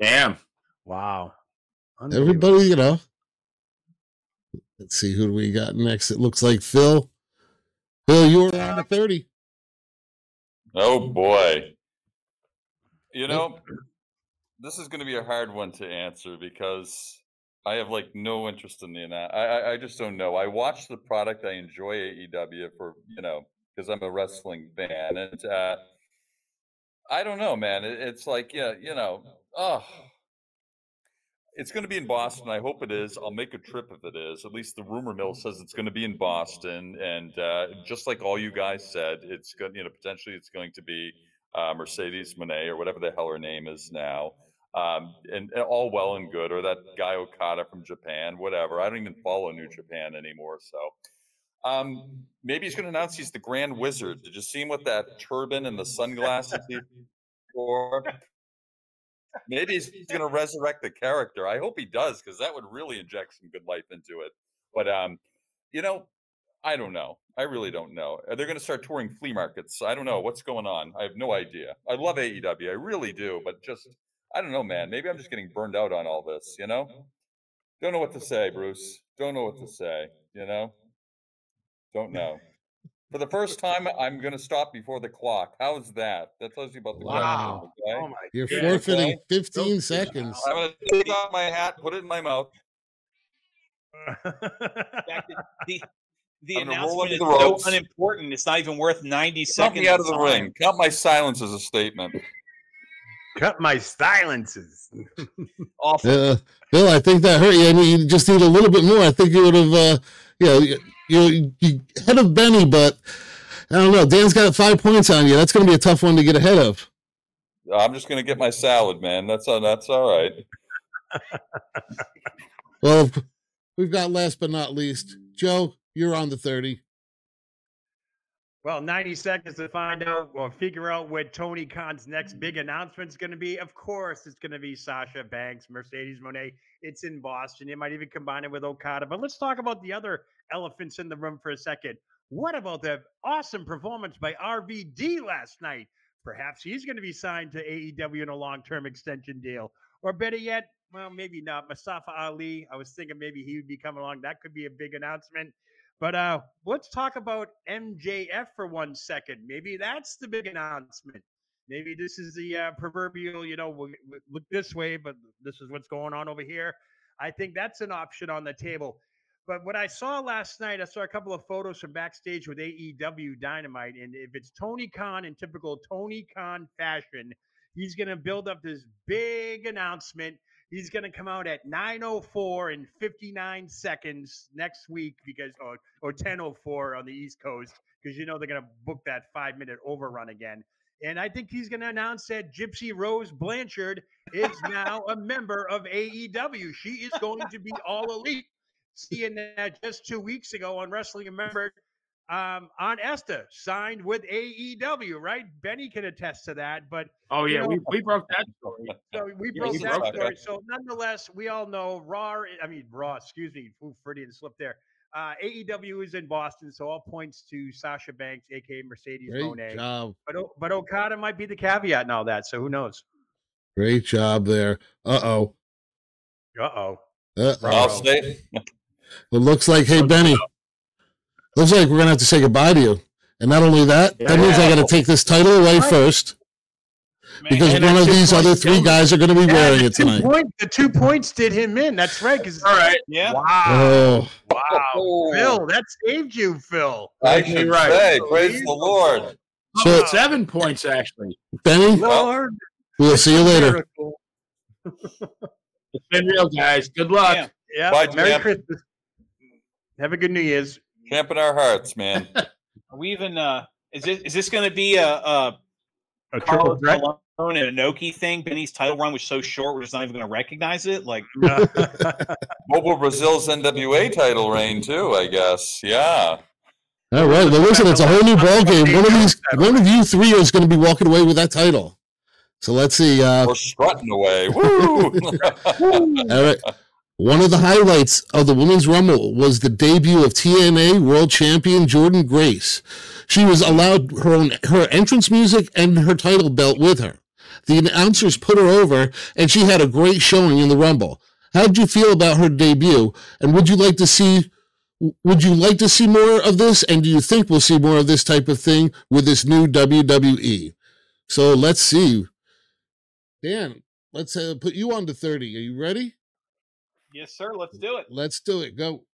Damn. Wow. Everybody, you know. Let's see who we got next. It looks like Phil. Phil, you were on the thirty. Oh, boy. You know, this is going to be a hard one to answer because I have, like, no interest in the – I I just don't know. I watch the product. I enjoy A E W for, you know, because I'm a wrestling fan. And uh, I don't know, man. It, it's like, yeah, you know, oh. It's going to be in Boston. I hope it is. I'll make a trip if it is. At least the rumor mill says it's going to be in Boston. And uh, just like all you guys said, it's going, you know, potentially it's going to be uh, Mercedes Moné or whatever the hell her name is now. Um, and, and all well and good, or that guy Okada from Japan, whatever. I don't even follow New Japan anymore. So um, maybe he's going to announce he's the Grand Wizard. Did you see him with that turban and the sunglasses he wore? Maybe he's going to resurrect the character. I hope he does, because that would really inject some good life into it. But, um, you know, I don't know. I really don't know. They're going to start touring flea markets. I don't know what's going on. I have no idea. I love A E W. I really do. But just, I don't know, man. Maybe I'm just getting burned out on all this, you know? Don't know what to say, Bruce. Don't know what to say, you know? Don't know. For the first time, I'm going to stop before the clock. How's that? That tells you about the wow. question. Okay? Oh my You're God. forfeiting okay? fifteen seconds. I'm going to take off my hat, put it in my mouth. the the announcement is so unimportant, it's not even worth ninety Count seconds. Cut me out of the time. ring. Count my silence as a statement. Cut my silences. Awful. Uh, Bill, I think that hurt you. I mean, you just need a little bit more. I think you would have, uh, you know, you, you, you ahead of Benny, but I don't know. Dan's got five points on you. That's going to be a tough one to get ahead of. I'm just going to get my salad, man. That's all, that's all right. Well, we've got last but not least. Joe, you're on the thirty. Well, ninety seconds to find out or figure out what Tony Khan's next big announcement is going to be. Of course, it's going to be Sasha Banks, Mercedes Moné. It's in Boston. You might even combine it with Okada. But let's talk about the other elephants in the room for a second. What about the awesome performance by R V D last night? Perhaps he's going to be signed to A E W in a long-term extension deal. Or better yet, well, maybe not. Mustafa Ali, I was thinking maybe he would be coming along. That could be a big announcement. But uh, let's talk about M J F for one second. Maybe that's the big announcement. Maybe this is the uh, proverbial, you know, we'll, we'll look this way, but this is what's going on over here. I think that's an option on the table. But what I saw last night, I saw a couple of photos from backstage with A E W Dynamite. And if it's Tony Khan in typical Tony Khan fashion, he's going to build up this big announcement. He's going to come out at nine oh four in fifty-nine seconds next week because or, or ten oh four on the East Coast because, you know, they're going to book that five-minute overrun again. And I think he's going to announce that Gypsy Rose Blanchard is now a member of A E W. She is going to be All Elite. Seeing that just two weeks ago on Wrestling Remembered, um, Aunt Esther signed with A E W, right? Benny can attest to that. But oh yeah, you know, we, we broke that story. So we yeah, broke that broke story. That. So nonetheless, we all know Raw. I mean Raw. Excuse me, ooh, Freudian slip there. Uh, A E W is in Boston, so all points to Sasha Banks, aka Mercedes Moné. But but Okada might be the caveat and all that. So who knows? Great job there. Uh oh. Uh oh. I'll stay. It looks like, hey, Benny, looks like we're going to have to say goodbye to you. And not only that, yeah. that means I got to take this title away right. first Man, because one of these other three guys are going to be yeah, wearing it tonight. Point, the two points did him in. That's right. All right. Yeah. Wow. Oh. Wow. Oh. Phil, that saved you, Phil. I should right. say, praise the Lord. So, oh, seven points, actually. Benny, Lord. We'll see you later. It's been real, guys. Good luck. Yeah. Yeah. Bye, Merry champ. Christmas. Have a good New Year's. Champ in our hearts, man. Are we even? Uh, is this is this going to be a, a a triple threat and an Inoki thing. Benny's title run was so short, we're just not even going to recognize it. Like, Mobile Brazil's N W A title reign too, I guess. Yeah. All right. Well, listen, it's a whole new ball game. One of these, one of you three is going to be walking away with that title. So let's see. Uh, we're strutting away. Woo! All right. One of the highlights of the Women's Rumble was the debut of T N A World Champion Jordynne Grace. She was allowed her own, her entrance music and her title belt with her. The announcers put her over, and she had a great showing in the Rumble. How did you feel about her debut? And would you like to see, would you like to see more of this? And do you think we'll see more of this type of thing with this new W W E? So let's see. Dan, let's uh, put you on to thirty. Are you ready? Yes, sir. Let's do it. Let's do it. Go.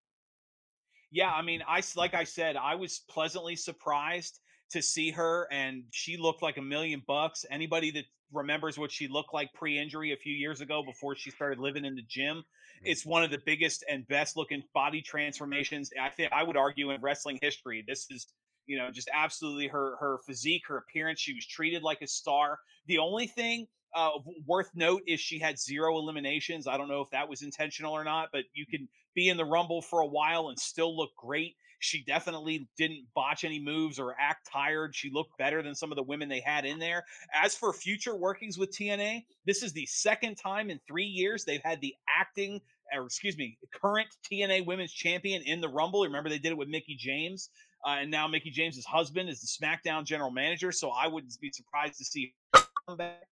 Yeah, I mean, I like I said, I was pleasantly surprised to see her, and she looked like a million bucks. Anybody that remembers what she looked like pre-injury a few years ago before she started living in the gym, it's one of the biggest and best-looking body transformations, I think, I would argue, in wrestling history. This is, you know, just absolutely her her physique, her appearance. She was treated like a star. The only thing Uh, worth note is she had zero eliminations. I don't know if that was intentional or not, but you can be in the Rumble for a while and still look great. She definitely didn't botch any moves or act tired. She looked better than some of the women they had in there. As for future workings with T N A, this is the second time in three years they've had the acting, or excuse me, current T N A Women's Champion in the Rumble. Remember, they did it with Mickie James, uh, and now Mickie James's husband is the SmackDown general manager, so I wouldn't be surprised to see her come back.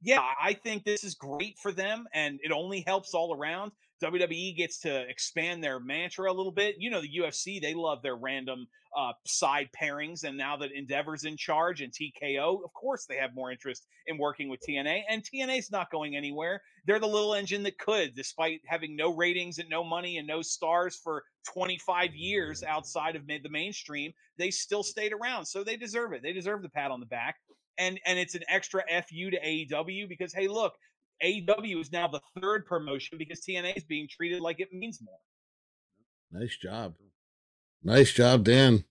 Yeah, I think this is great for them, and it only helps all around. W W E gets to expand their mantra a little bit. You know, the U F C, they love their random uh, side pairings, and now that Endeavor's in charge and T K O, of course they have more interest in working with T N A, and T N A's not going anywhere. They're the little engine that could, despite having no ratings and no money and no stars for twenty-five years outside of the mainstream. They still stayed around, so they deserve it. They deserve the pat on the back. And and it's an extra F U to A E W because, hey, look, A E W is now the third promotion because T N A is being treated like it means more. Nice job. Nice job, Dan.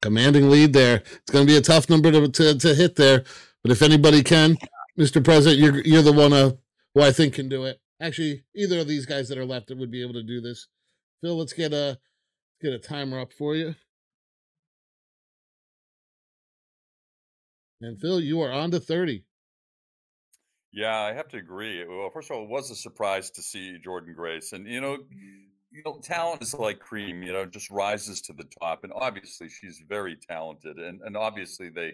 Commanding lead there. It's going to be a tough number to, to, to hit there. But if anybody can, Mister President, you're, you're the one uh, who I think can do it. Actually, either of these guys that are left would be able to do this. Phil, let's get a, get a timer up for you. And Phil, you are on to thirty. Yeah, I have to agree. Well, first of all, it was a surprise to see Jordynne Grace. And, you know, you know, talent is like cream, you know, just rises to the top. And obviously she's very talented. And, and obviously they,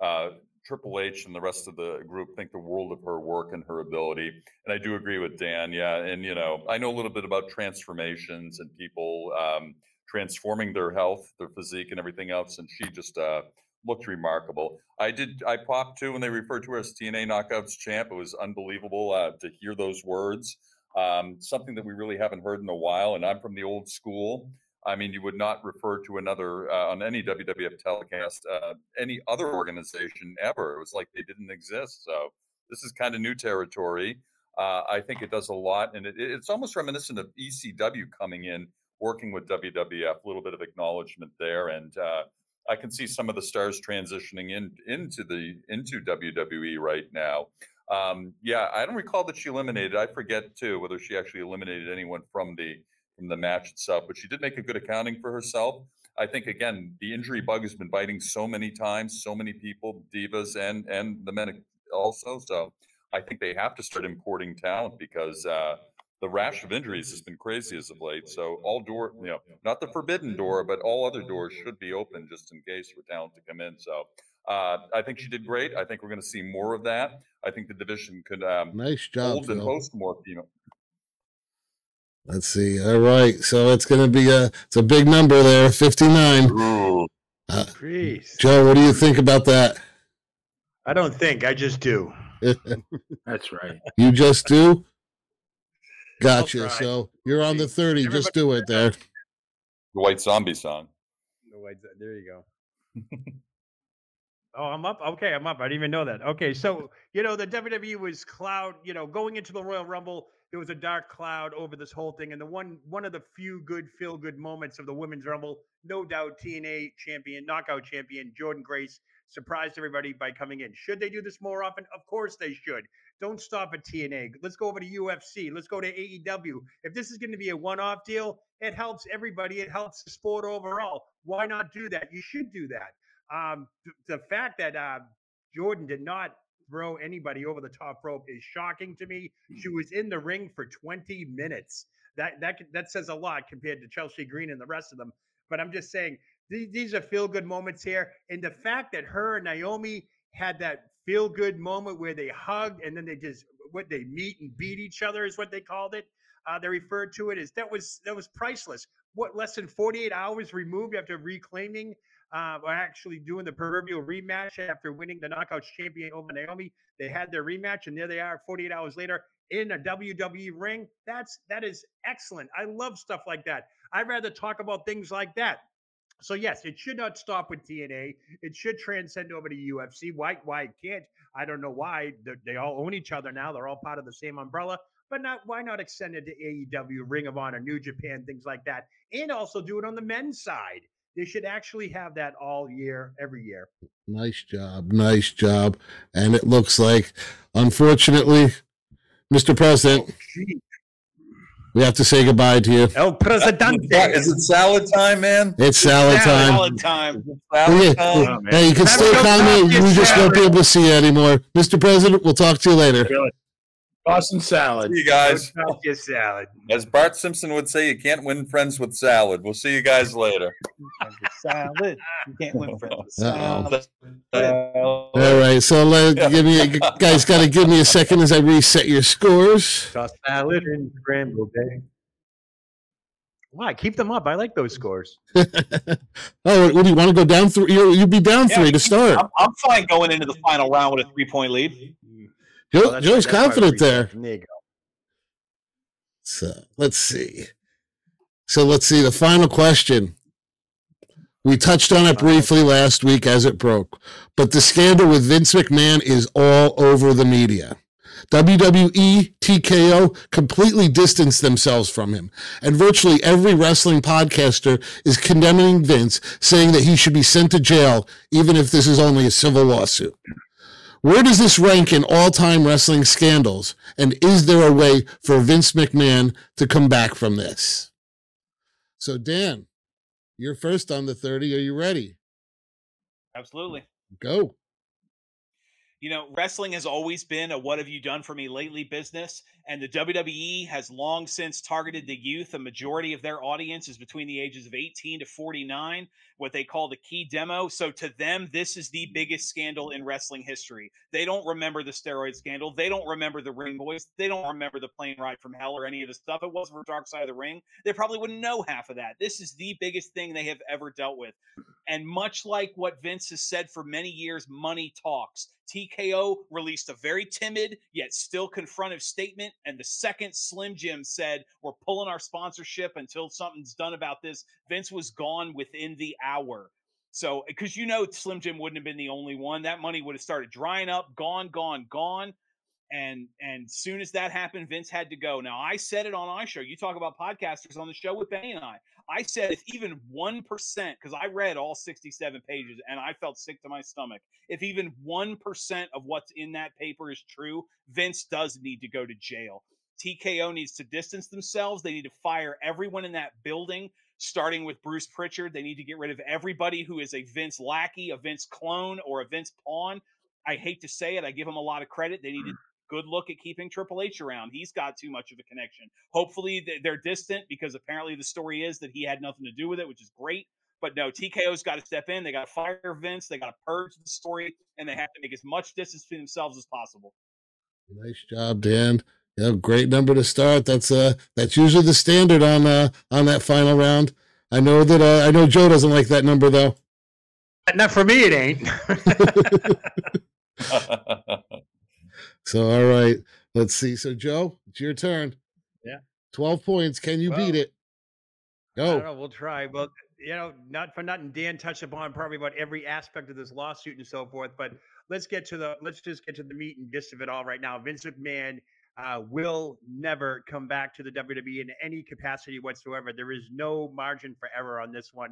uh, Triple H and the rest of the group think the world of her work and her ability. And I do agree with Dan. Yeah. And, you know, I know a little bit about transformations and people um, transforming their health, their physique and everything else. And she just, uh, looked remarkable. I did. I popped too when they referred to her as T N A Knockouts champ. It was unbelievable uh, to hear those words. Um, something that we really haven't heard in a while. And I'm from the old school. I mean, you would not refer to another uh, on any W W F telecast, uh, any other organization ever. It was like they didn't exist. So this is kind of new territory. Uh, I think it does a lot, and it, it's almost reminiscent of E C W coming in, working with W W F. A little bit of acknowledgement there, and. Uh, I can see some of the stars transitioning in into the into W W E right now. Um, yeah, I don't recall that she eliminated. I forget too whether she actually eliminated anyone from the from the match itself. But she did make a good accounting for herself. I think again the injury bug has been biting so many times, so many people, divas and and the men also. So I think they have to start importing talent because uh, the rash of injuries has been crazy as of late. So all door, you know, not the forbidden door, but all other doors should be open just in case for talent to come in. So uh, I think she did great. I think we're going to see more of that. I think the division could um, nice job, hold Phil. And host more. You know. Let's see. All right. So it's going to be a, it's a big number there, fifty-nine. Uh, Joe, what do you think about that? I don't think. I just do. That's right. You just do? Gotcha. So you're on the thirty. Everybody just do it there. The White Zombie song. The White. There you go. Oh, I'm up. Okay, I'm up. I didn't even know that. Okay, so you know the W W E was cloud. You know, going into the Royal Rumble, there was a dark cloud over this whole thing. And the one one of the few good feel good moments of the Women's Rumble, no doubt, T N A champion, Knockout champion Jordynne Grace surprised everybody by coming in. Should they do this more often? Of course they should. Don't stop at T N A. Let's go over to U F C. Let's go to A E W. If this is going to be a one-off deal, it helps everybody. It helps the sport overall. Why not do that? You should do that. Um, th- the fact that uh, Jordan did not throw anybody over the top rope is shocking to me. She was in the ring for twenty minutes. That that that says a lot compared to Chelsea Green and the rest of them. But I'm just saying, th- these are feel-good moments here. And the fact that her and Naomi had that feel-good moment where they hugged and then they just what they meet and beat each other is what they called it. Uh, they referred to it as that was that was priceless. What, less than forty-eight hours removed after reclaiming uh, or actually doing the proverbial rematch after winning the Knockouts champion over Naomi? They had their rematch, and there they are forty-eight hours later in a W W E ring. That's that is excellent. I love stuff like that. I'd rather talk about things like that. So, yes, it should not stop with T N A. It should transcend over to U F C. Why, why it can't? I don't know why. They're, they all own each other now. They're all part of the same umbrella. But not why not extend it to A E W, Ring of Honor, New Japan, things like that, and also do it on the men's side. They should actually have that all year, every year. Nice job, nice job. And it looks like, unfortunately, Mister President, oh, we have to say goodbye to you. El Presidente. Is it salad time, man? It's salad time. Salad time. Salad time. Hey, you can still comment. We just won't be able to see you anymore. Mister President, we'll talk to you later. Boston salad. See you guys. Your salad. As Bart Simpson would say, you can't win friends with salad. We'll see you guys later. Salad. You can't win friends with salad. All right. So let, yeah. give me, you guys got to give me a second as I reset your scores. Salad and scrambled eggs. Why? Keep them up. I like those scores. Oh, what do you want to go down three? You'll, you'll be down yeah, three to start. I'm, I'm fine going into the final round with a three-point lead. Joe, oh, Joe's right. confident there. There you go. So let's see. So let's see the final question. We touched on it briefly last week as it broke, but the scandal with Vince McMahon is all over the media. W W E, T K O completely distanced themselves from him, and virtually every wrestling podcaster is condemning Vince, saying that he should be sent to jail, even if this is only a civil lawsuit. Where does this rank in all-time wrestling scandals, and is there a way for Vince McMahon to come back from this? So, Dan, you're first on the thirty. Are you ready? Absolutely. Go. You know, wrestling has always been a what have you done for me lately business, and the W W E has long since targeted the youth. A majority of their audience is between the ages of eighteen to forty-nine, what they call the key demo. So to them, this is the biggest scandal in wrestling history. They don't remember the steroid scandal. They don't remember the ring boys. They don't remember the plane ride from hell or any of the stuff. It wasn't for Dark Side of the Ring. They probably wouldn't know half of that. This is the biggest thing they have ever dealt with. And much like what Vince has said for many years, money talks. T K O released a very timid yet still confrontive statement. And the second Slim Jim said, we're pulling our sponsorship until something's done about this, Vince was gone within the hour. So, because you know Slim Jim wouldn't have been the only one. That money would have started drying up, gone, gone, gone. And and soon as that happened, Vince had to go. Now, I said it on our show. You talk about podcasters on the show with Benny and I. I said if even one percent, because I read all sixty-seven pages and I felt sick to my stomach, if even one percent of what's in that paper is true, Vince does need to go to jail. T K O needs to distance themselves. They need to fire everyone in that building, starting with Bruce Pritchard. They need to get rid of everybody who is a Vince lackey, a Vince clone, or a Vince pawn. I hate to say it. I give them a lot of credit. They need to good look at keeping Triple H around. He's got too much of a connection. Hopefully they're distant, because apparently the story is that he had nothing to do with it, which is great. But no, T K O's got to step in. They got to fire Vince. They got to purge the story, and they have to make as much distance between themselves as possible. Nice job, Dan. Yeah, great number to start. That's uh, that's usually the standard on uh, on that final round. I know that uh, I know Joe doesn't like that number though. Not for me, it ain't. So, all right, let's see. So, Joe, it's your turn. Yeah. twelve points. Can you well, beat it? Go. I don't know. We'll try. Well, you know, not for nothing, Dan touched upon probably about every aspect of this lawsuit and so forth, but let's get to the, let's just get to the meat and gist of it all right now. Vince McMahon uh, will never come back to the W W E in any capacity whatsoever. There is no margin for error on this one.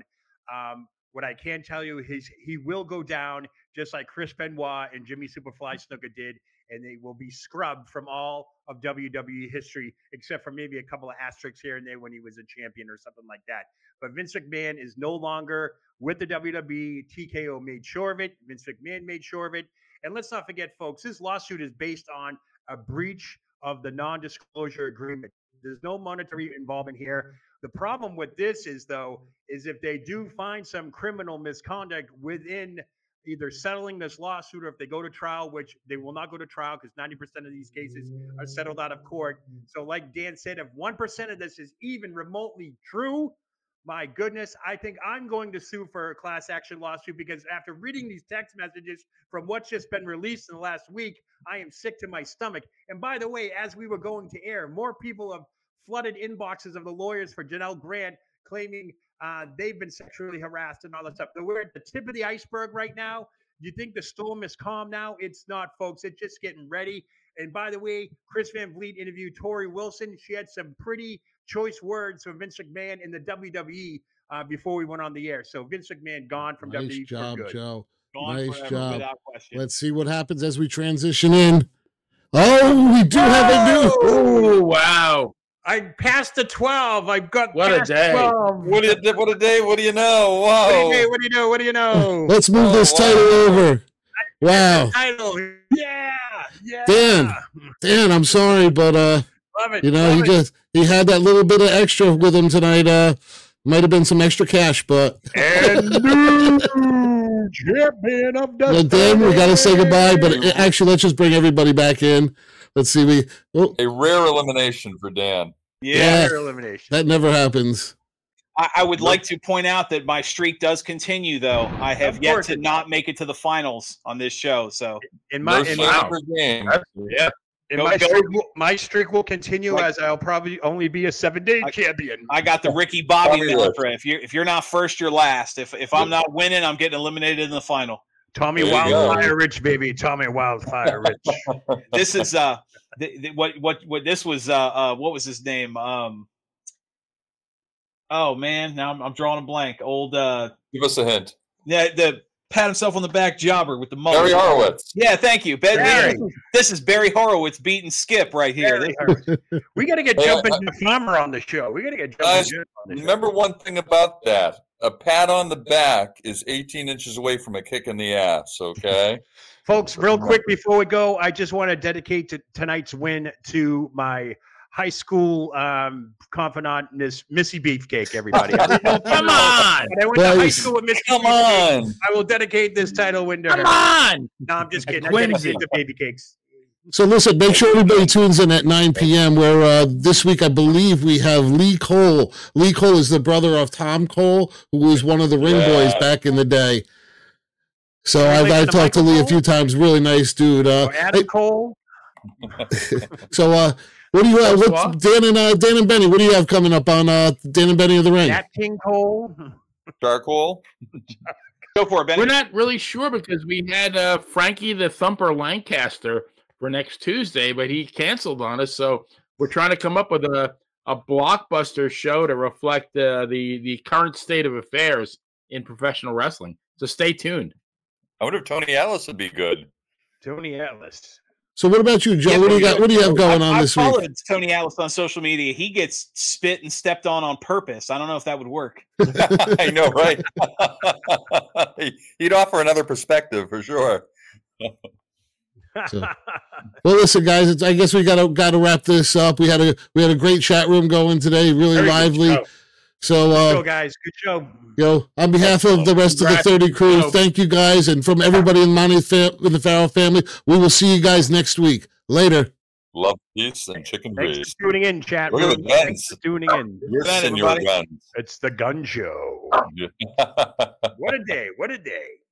Um, what I can tell you is he will go down just like Chris Benoit and Jimmy Superfly Snuka did, and they will be scrubbed from all of W W E history, except for maybe a couple of asterisks here and there when he was a champion or something like that. But Vince McMahon is no longer with the W W E. T K O made sure of it. Vince McMahon made sure of it. And let's not forget, folks, this lawsuit is based on a breach of the non-disclosure agreement. There's no monetary involvement here. The problem with this is, though, is if they do find some criminal misconduct within either settling this lawsuit or if they go to trial, which they will not go to trial because ninety percent of these cases are settled out of court. So like Dan said, if one percent of this is even remotely true, my goodness, I think I'm going to sue for a class action lawsuit, because after reading these text messages from what's just been released in the last week, I am sick to my stomach. And by the way, as we were going to air, more people have flooded inboxes of the lawyers for Janelle Grant, claiming uh, they've been sexually harassed and all that stuff. We're at the tip of the iceberg right now. You think the storm is calm now? It's not, folks. It's just getting ready. And by the way, Chris Van Vliet interviewed Tori Wilson. She had some pretty choice words from Vince McMahon in the W W E uh, before we went on the air. So Vince McMahon gone from nice W W E. Job, for good. Joe. Gone nice forever, job, Joe. Nice job. Let's see what happens as we transition in. Oh, we do oh! have a new. Oh, wow. I passed the twelve. I got what past a day. twelve. What a day. What a day. What do you know? Whoa. What do you, what do you know? What do you know? Let's move oh, this wow. title over. Wow. Title. Yeah. Yeah. Dan. Dan, I'm sorry, but uh Love it. you know, Love he it. just he had that little bit of extra with him tonight. Uh might have been some extra cash, but and new champion of the well, Dan, we gotta say goodbye, but actually let's just bring everybody back in. Let's see. We oh. a rare elimination for Dan. Yeah, yeah, rare elimination. That never happens. I, I would like to point out that my streak does continue, though. I have yet to not make it to the finals on this show. So in my in my game, yeah, in go, my, go. Streak will, my streak will continue, like, as I'll probably only be a seven-day champion. I got the Ricky Bobby Miller. If you if you're not first, you're last. If if I'm not winning, I'm getting eliminated in the final. Tommy Wildfire Rich, baby. Tommy Wildfire Rich. This is uh, th- th- what what what this was. Uh, uh, what was his name? Um, oh man, now I'm, I'm drawing a blank. Old. Uh, Give us a hint. Yeah, the, the pat himself on the back jobber with the mullet. Barry Horowitz. Yeah, thank you, Ben. Barry. This is Barry Horowitz beating Skip right here. We got to get Jumpin' Farmer on the show. We got to get Jumpin' on the Remember show. One thing about that. A pat on the back is eighteen inches away from a kick in the ass, okay? Folks, real quick before we go, I just want to dedicate to tonight's win to my high school um, confidant, Miss Missy Beefcake, everybody. I mean, no, come on! But I went nice. to high school with Missy Come Beefcake. on! I will dedicate this title win to Come her. on! No, I'm just kidding. I dedicate it to Baby Cakes. So listen, make sure everybody tunes in at nine p.m. where uh, this week I believe we have Lee Cole. Lee Cole is the brother of Tom Cole, who was one of the ring yeah. boys back in the day. So I've, I've talked Michael to Lee Cole? a few times. Really nice dude. Uh, or Adam hey, Cole. so uh, what do you have? What, Dan and uh, Dan and Benny, what do you have coming up on uh, Dan and Benny of the Ring? Nat King Cole. Dark Hole. Go for it, Benny. We're not really sure because we had uh, Frankie the Thumper Lancaster for next Tuesday, but he canceled on us, so we're trying to come up with a, a blockbuster show to reflect uh, the the current state of affairs in professional wrestling. So stay tuned. I wonder if Tony Ellis would be good. Tony Ellis. So what about you, Joe? Yeah, what do you got? What do you have going I, on I this week? I followed Tony Ellis on social media. He gets spit and stepped on on purpose. I don't know if that would work. I know, right? He'd offer another perspective for sure. So. Well, listen, guys. It's, I guess we gotta gotta wrap this up. We had a we had a great chat room going today, really Very lively. So, uh, good show, guys, good show. Yo, on behalf of the rest Congrats. of the thirty crew, yo. thank you guys, and from everybody in Monty fam- in the Farrell family, we will see you guys next week. Later. Love, peace, and chicken grease. Thanks for tuning in, chat room. Look at the guns. Thanks for tuning in. You're in your guns. It's the gun show. What a day! What a day!